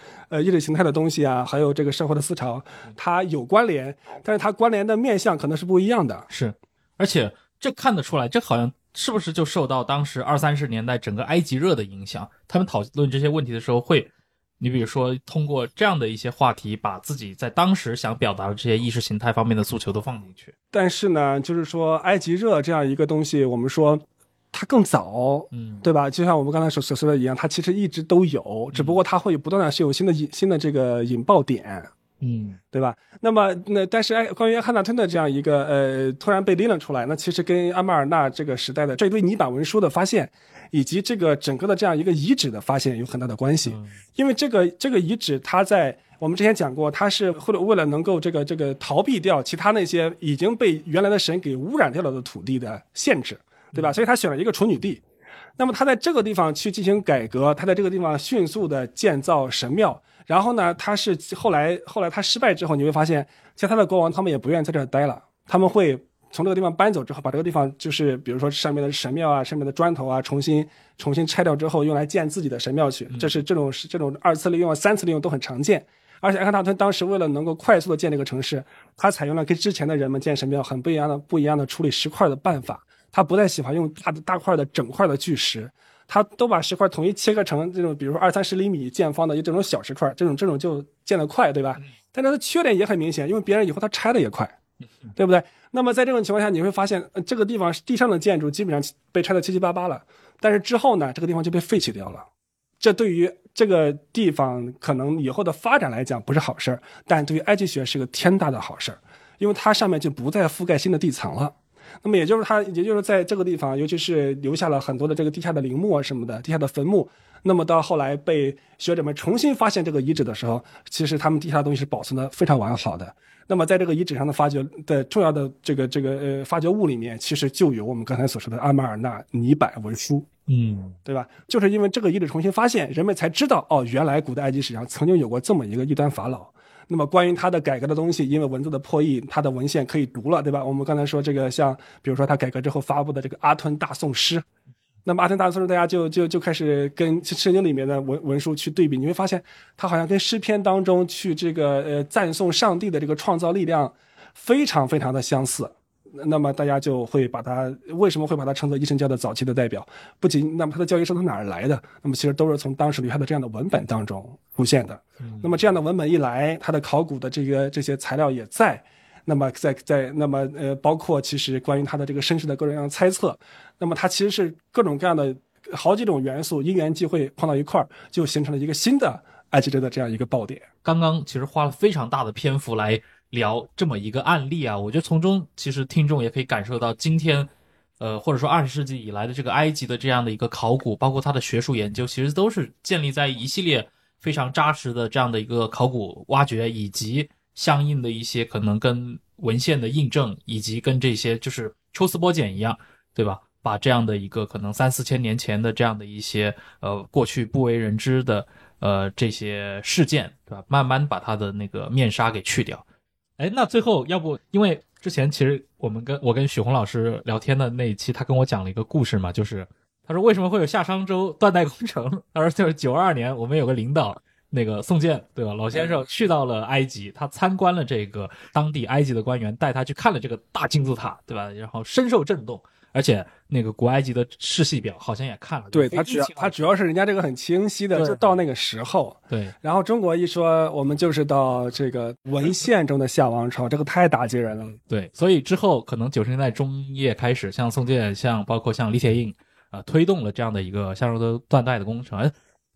意识形态的东西啊，还有这个社会的思潮，它有关联，但是它关联的面向可能是不一样的。是，而且这看得出来，这好像。是不是就受到当时二三十年代整个埃及热的影响？他们讨论这些问题的时候会，你比如说通过这样的一些话题，把自己在当时想表达的这些意识形态方面的诉求都放进去。但是呢，就是说埃及热这样一个东西，我们说它更早，对吧？就像我们刚才所说的一样，它其实一直都有，只不过它会不断的是有新的这个引爆点。嗯，对吧？那么但是关于艾克纳顿的这样一个突然被拎了出来，那其实跟阿马尔纳这个时代的这堆泥板文书的发现，以及这个整个的这样一个遗址的发现有很大的关系。因为这个遗址，它在我们之前讲过，它是为了能够这个逃避掉其他那些已经被原来的神给污染掉了的土地的限制，对吧？所以他选了一个处女地。那么他在这个地方去进行改革，他在这个地方迅速的建造神庙。然后呢，他是后来他失败之后，你会发现其他的国王他们也不愿意在这儿待了，他们会从这个地方搬走之后，把这个地方就是比如说上面的神庙啊，上面的砖头啊，重新拆掉之后，用来建自己的神庙去。这是这种二次利用、三次利用都很常见。而且艾克纳顿当时为了能够快速的建这个城市，他采用了跟之前的人们建神庙很不一样的处理石块的办法。他不再喜欢用大块的整块的巨石。他都把石块统一切割成这种，比如说20-30厘米见方的这种小石块，这种就建得快，对吧？但是它的缺点也很明显，因为别人以后他拆得也快，对不对？那么在这种情况下，你会发现这个地方地上的建筑基本上被拆得七七八八了，但是之后呢，这个地方就被废弃掉了。这对于这个地方可能以后的发展来讲不是好事，但对于埃及学是个天大的好事，因为它上面就不再覆盖新的地层了。那么也就是在这个地方，尤其是留下了很多的这个地下的陵墓啊什么的，地下的坟墓。那么到后来被学者们重新发现这个遗址的时候，其实他们地下的东西是保存的非常完好的。那么在这个遗址上的发掘的重要的这个发掘物里面，其实就有我们刚才所说的阿马尔纳泥板文书。嗯，对吧？就是因为这个遗址重新发现，人们才知道哦，原来古代埃及史上曾经有过这么一个异端法老。那么关于他的改革的东西，因为文字的破译，他的文献可以读了，对吧？我们刚才说这个像比如说他改革之后发布的这个阿吞大宋诗，那么阿田大叔大家就开始跟圣经里面的文书去对比，你会发现他好像跟诗篇当中去这个赞颂上帝的这个创造力量非常非常的相似。那么大家就会把它，为什么会把它称作一神教的早期的代表？不仅那么它的教义是从哪儿来的，那么其实都是从当时留下的这样的文本当中出现的。那么这样的文本一来，它的考古的这些材料也在，那么包括其实关于它的这个身世的各种各样的猜测，那么它其实是各种各样的好几种元素因缘际会碰到一块儿，就形成了一个新的埃及的这样一个爆点。刚刚其实花了非常大的篇幅来聊这么一个案例啊，我觉得从中其实听众也可以感受到今天或者说20世纪以来的这个埃及的这样的一个考古，包括它的学术研究，其实都是建立在一系列非常扎实的这样的一个考古挖掘，以及相应的一些可能跟文献的印证，以及跟这些就是抽丝剥茧一样，对吧，把这样的一个可能3-4千年前的这样的一些过去不为人知的这些事件，对吧，慢慢把它的那个面纱给去掉。哎，那最后要不，因为之前其实我跟许宏老师聊天的那一期，他跟我讲了一个故事嘛，就是他说为什么会有夏商周断代工程，他说就是92年我们有个领导那个宋健，对吧，老先生去到了埃及，他参观了这个当地埃及的官员带他去看了这个大金字塔，对吧，然后深受震动，而且那个古埃及的世系表好像也看了，对，他主要是人家这个很清晰的，就到那个时候，对，然后中国一说我们就是到这个文献中的夏王朝，这个太打击人了，对，所以之后可能90年代中叶开始，像宋健，像包括像李铁映推动了这样的一个夏商周断代的工程。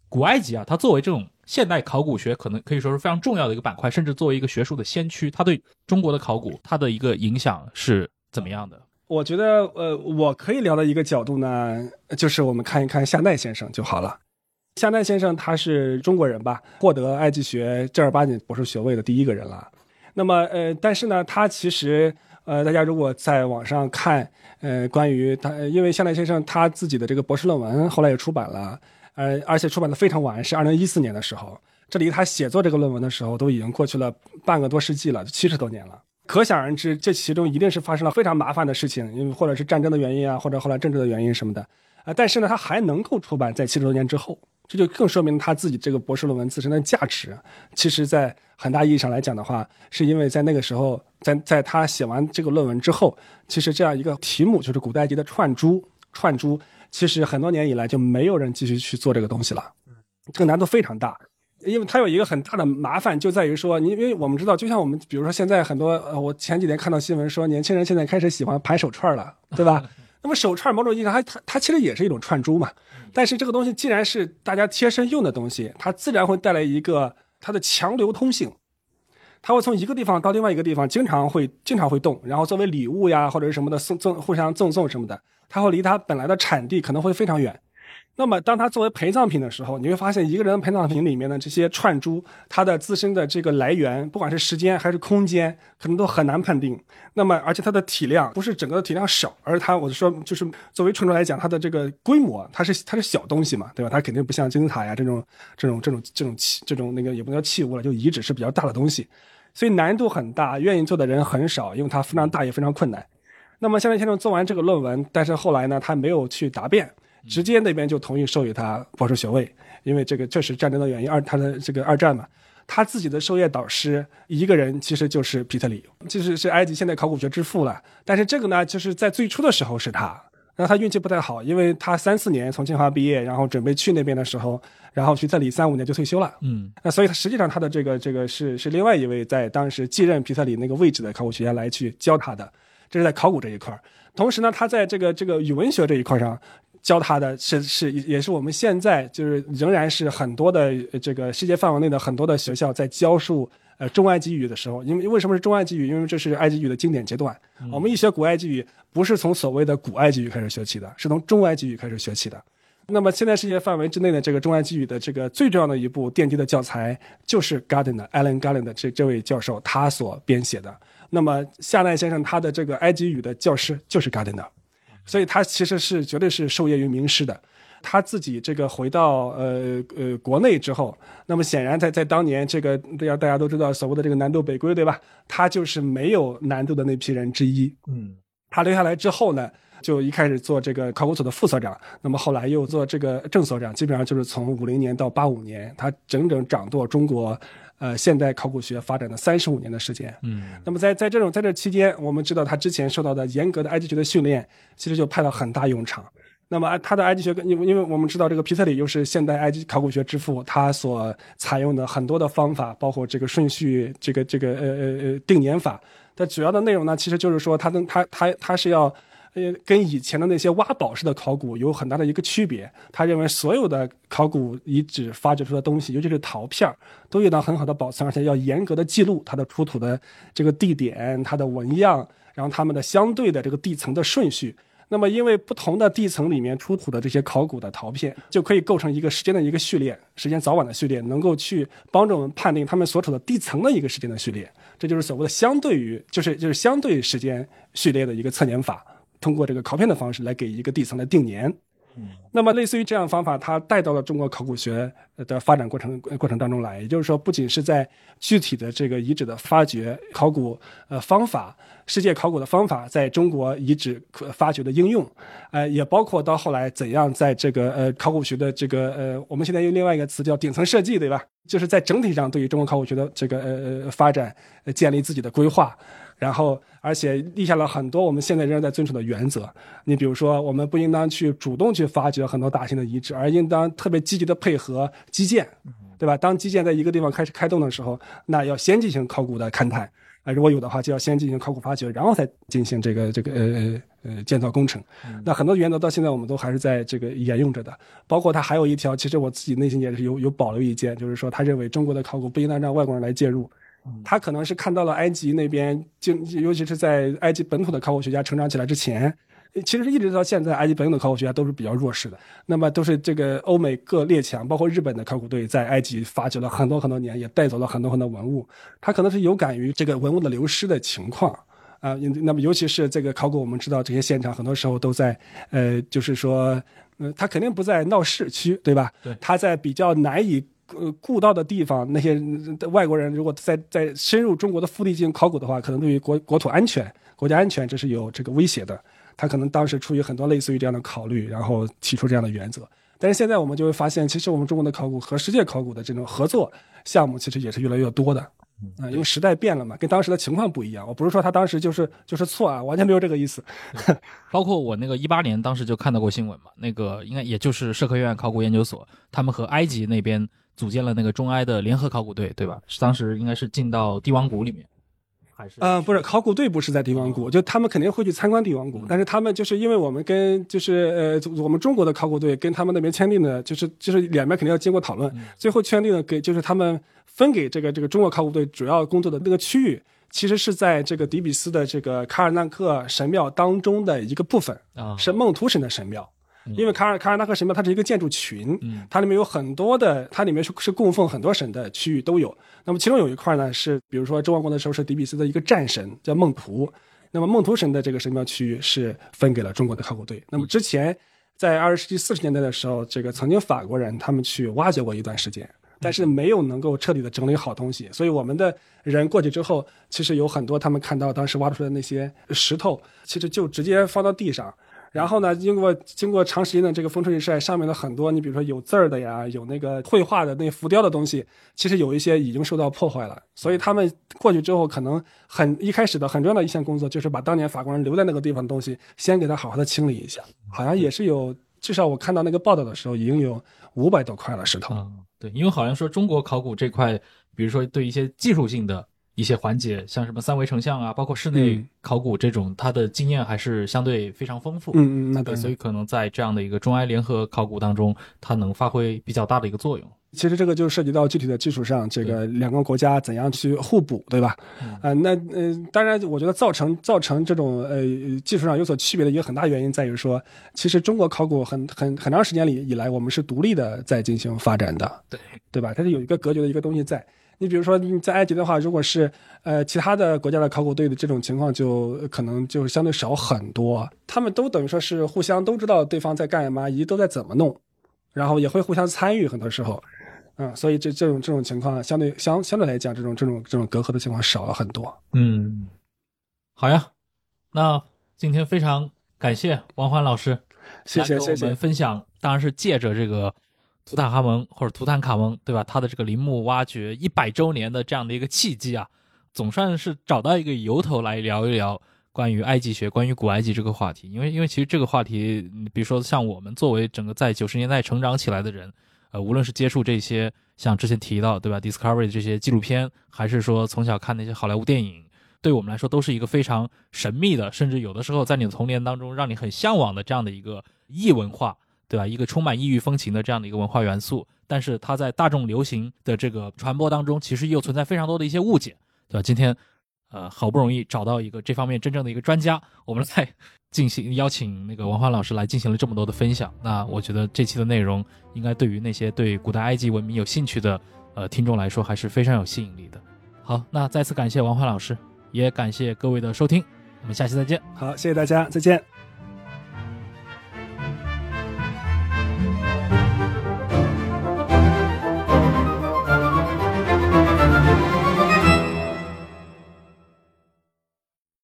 古埃及啊，它作为这种现代考古学可能可以说是非常重要的一个板块，甚至作为一个学术的先驱，它对中国的考古它的一个影响是怎么样的？我觉得我可以聊的一个角度呢，就是我们看一看夏奈先生就好了。夏奈先生他是中国人吧，获得埃及学正儿八经博士学位的第一个人了。那么但是呢，他其实大家如果在网上看关于他，因为夏奈先生他自己的这个博士论文后来也出版了，而且出版的非常晚，是2014年的时候，这离他写作这个论文的时候都已经过去了半个多世纪了，70多年了。可想而知，这其中一定是发生了非常麻烦的事情，因为或者是战争的原因啊，或者后来政治的原因什么的。但是呢，他还能够出版在70多年之后，这就更说明他自己这个博士论文自身的价值。其实在很大意义上来讲的话，是因为在那个时候，在他写完这个论文之后，其实这样一个题目就是古代埃及的串珠，其实很多年以来就没有人继续去做这个东西了。这个难度非常大。因为它有一个很大的麻烦，就在于说，因为我们知道，就像我们比如说现在很多我前几年看到新闻说年轻人现在开始喜欢盘手串了，对吧？那么手串某种意义上它其实也是一种串珠嘛，但是这个东西既然是大家贴身用的东西，它自然会带来一个它的强流通性，它会从一个地方到另外一个地方，经常会动，然后作为礼物呀或者是什么的互相赠送什么的，它会离它本来的产地可能会非常远。那么当它作为陪葬品的时候，你会发现一个人的陪葬品里面的这些串珠，它的自身的这个来源，不管是时间还是空间，可能都很难判定。那么而且它的体量不是整个的体量少，而它我说就是作为串珠来讲，它的这个规模，它是小东西嘛，对吧？它肯定不像金字塔呀这种那个也不能叫器物了，就遗址是比较大的东西，所以难度很大，愿意做的人很少，因为它非常大也非常困难。那么夏奈先生做完这个论文，但是后来呢，他没有去答辩。直接那边就同意授予他博士学位，因为这个确实战争的原因，他的这个二战嘛，他自己的授业导师一个人其实就是皮特里，是埃及现代考古学之父了。但是这个呢，就是在最初的时候是他，然后他运气不太好，因为他34年从清华毕业，然后准备去那边的时候，然后去这里35年就退休了。那所以他实际上他的这个是另外一位在当时继任皮特里那个位置的考古学家来去教他的，这是在考古这一块。同时呢，他在这个语文学这一块上。教他的也是我们现在就是仍然是很多的这个世界范围内的很多的学校在教授中埃及语的时候，因为为什么是中埃及语？因为这是埃及语的经典阶段。我们一学古埃及语，不是从所谓的古埃及语开始学起的，是从中埃及语开始学起的。那么现在世界范围之内的这个中埃及语的这个最重要的一部奠基的教材，就是 Alan Garland 的这位教授他所编写的。那么夏奈先生他的这个埃及语的教师就是 Garland。所以他其实是绝对是受业于名师的。他自己这个回到国内之后，那么显然在当年这个大家都知道所谓的这个南渡北归，对吧？他就是没有南渡的那批人之一。他留下来之后呢，就一开始做这个考古所的副所长，那么后来又做这个正所长，基本上就是从50年到85年，他整整掌舵中国现代考古学发展的35年的时间。那么在这期间，我们知道他之前受到的严格的埃及学的训练，其实就派了很大用场。那么他的埃及学，因为我们知道这个皮特里又是现代埃及考古学之父，他所采用的很多的方法，包括这个顺序，这个定年法。但主要的内容呢，其实就是说他是要跟以前的那些挖宝式的考古有很大的一个区别。他认为所有的考古遗址发掘出的东西，尤其是陶片，都应当很好的保存，而且要严格的记录它的出土的这个地点、它的纹样，然后它们的相对的这个地层的顺序。那么因为不同的地层里面出土的这些考古的陶片，就可以构成一个时间的一个序列，时间早晚的序列，能够去帮助我们判定他们所处的地层的一个时间的序列。这就是所谓的相对于就是相对时间序列的一个测年法，通过这个考片的方式来给一个地层来定年。那么类似于这样的方法，它带到了中国考古学的发展过程当中来。也就是说，不仅是在具体的这个遗址的发掘考古方法，世界考古的方法在中国遗址发掘的应用，也包括到后来怎样在这个考古学的这个我们现在用另外一个词叫顶层设计，对吧？就是在整体上对于中国考古学的这个发展建立自己的规划。然后而且立下了很多我们现在仍然在遵守的原则。你比如说，我们不应当去主动去发掘很多大型的遗址，而应当特别积极的配合基建，对吧？当基建在一个地方开始开动的时候，那要先进行考古的勘探，如果有的话就要先进行考古发掘，然后才进行这个建造工程。那很多原则到现在我们都还是在这个沿用着的。包括他还有一条，其实我自己内心也是有保留意见，就是说他认为中国的考古不应当让外国人来介入。他可能是看到了埃及那边，尤其是在埃及本土的考古学家成长起来之前，其实一直到现在埃及本土的考古学家都是比较弱势的，那么都是这个欧美各列强包括日本的考古队在埃及发掘了很多很多年，也带走了很多很多文物。他可能是有感于这个文物的流失的情况啊，那么尤其是这个考古，我们知道这些现场很多时候都在就是说他肯定不在闹市区，对吧？对，他在比较难以顾到的地方，那些外国人如果在深入中国的腹地进行考古的话，可能对于国土安全、国家安全这是有这个威胁的。他可能当时出于很多类似于这样的考虑，然后提出这样的原则。但是现在我们就会发现，其实我们中国的考古和世界考古的这种合作项目其实也是越来越多的。因为时代变了嘛，跟当时的情况不一样。我不是说他当时就是错啊，完全没有这个意思。包括我那个18年当时就看到过新闻嘛，那个应该也就是社科院考古研究所，他们和埃及那边组建了那个中埃的联合考古队，对吧？当时应该是进到帝王谷里面。不是，考古队不是在帝王谷，就他们肯定会去参观帝王谷，但是他们就是因为我们跟就是我们中国的考古队跟他们那边签订的，就是两边肯定要经过讨论，最后签订的给就是他们分给这个中国考古队主要工作的那个区域，其实是在这个底比斯的这个卡尔纳克神庙当中的一个部分，是孟图神的神庙。因为卡尔纳克神庙它是一个建筑群，它里面有很多的，它里面是供奉很多神的区域都有。那么其中有一块呢，是比如说周王国的时候是底比斯的一个战神叫孟图，那么孟图神的这个神庙区域是分给了中国的考古队。那么之前在20世纪40年代的时候，这个曾经法国人他们去挖掘过一段时间，但是没有能够彻底的整理好东西，所以我们的人过去之后，其实有很多他们看到当时挖出来的那些石头，其实就直接放到地上。然后呢，经过长时间的这个风吹日晒，上面的很多你比如说有字儿的呀，有那个绘画的那浮雕的东西，其实有一些已经受到破坏了。所以他们过去之后，可能一开始的很重要的一项工作，就是把当年法国人留在那个地方的东西，先给他好好的清理一下。好像也是有，至少我看到那个报道的时候，已经有500多块了石头。对，因为好像说中国考古这块，比如说对一些技术性的一些环节，像什么三维成像啊，包括室内考古这种，它的经验还是相对非常丰富。那对，所以可能在这样的一个中埃联合考古当中，它能发挥比较大的一个作用。其实这个就涉及到具体的技术上，这个两个国家怎样去互补，对吧？当然我觉得造成这种技术上有所区别的一个很大原因在于说，其实中国考古很长时间以来，我们是独立的在进行发展的，对吧？它是有一个隔绝的一个东西在。你比如说在埃及的话，如果是其他的国家的考古队的这种情况，就可能就相对少很多。他们都等于说是互相都知道对方在干什么，以及都在怎么弄，然后也会互相参与很多时候，所以这种情况相对来讲，这种隔阂的情况少了很多。好呀，那今天非常感谢王欢老师，谢谢谢谢。我们分享当然是借着这个图坦哈蒙或者图坦卡蒙，对吧？他的这个陵墓挖掘100周年的这样的一个契机啊，总算是找到一个由头来聊一聊关于埃及学、关于古埃及这个话题。因为其实这个话题，比如说像我们作为整个在90年代成长起来的人，无论是接触这些像之前提到，对吧 Discovery 这些纪录片，还是说从小看那些好莱坞电影，对我们来说都是一个非常神秘的，甚至有的时候在你的童年当中让你很向往的这样的一个异文化，对吧？一个充满异域风情的这样的一个文化元素，但是它在大众流行的这个传播当中其实又存在非常多的一些误解，对吧？今天好不容易找到一个这方面真正的一个专家，我们来邀请那个王欢老师来进行了这么多的分享。那我觉得这期的内容应该对于那些对古代埃及文明有兴趣的听众来说还是非常有吸引力的。好，那再次感谢王欢老师，也感谢各位的收听，我们下期再见。好，谢谢大家，再见。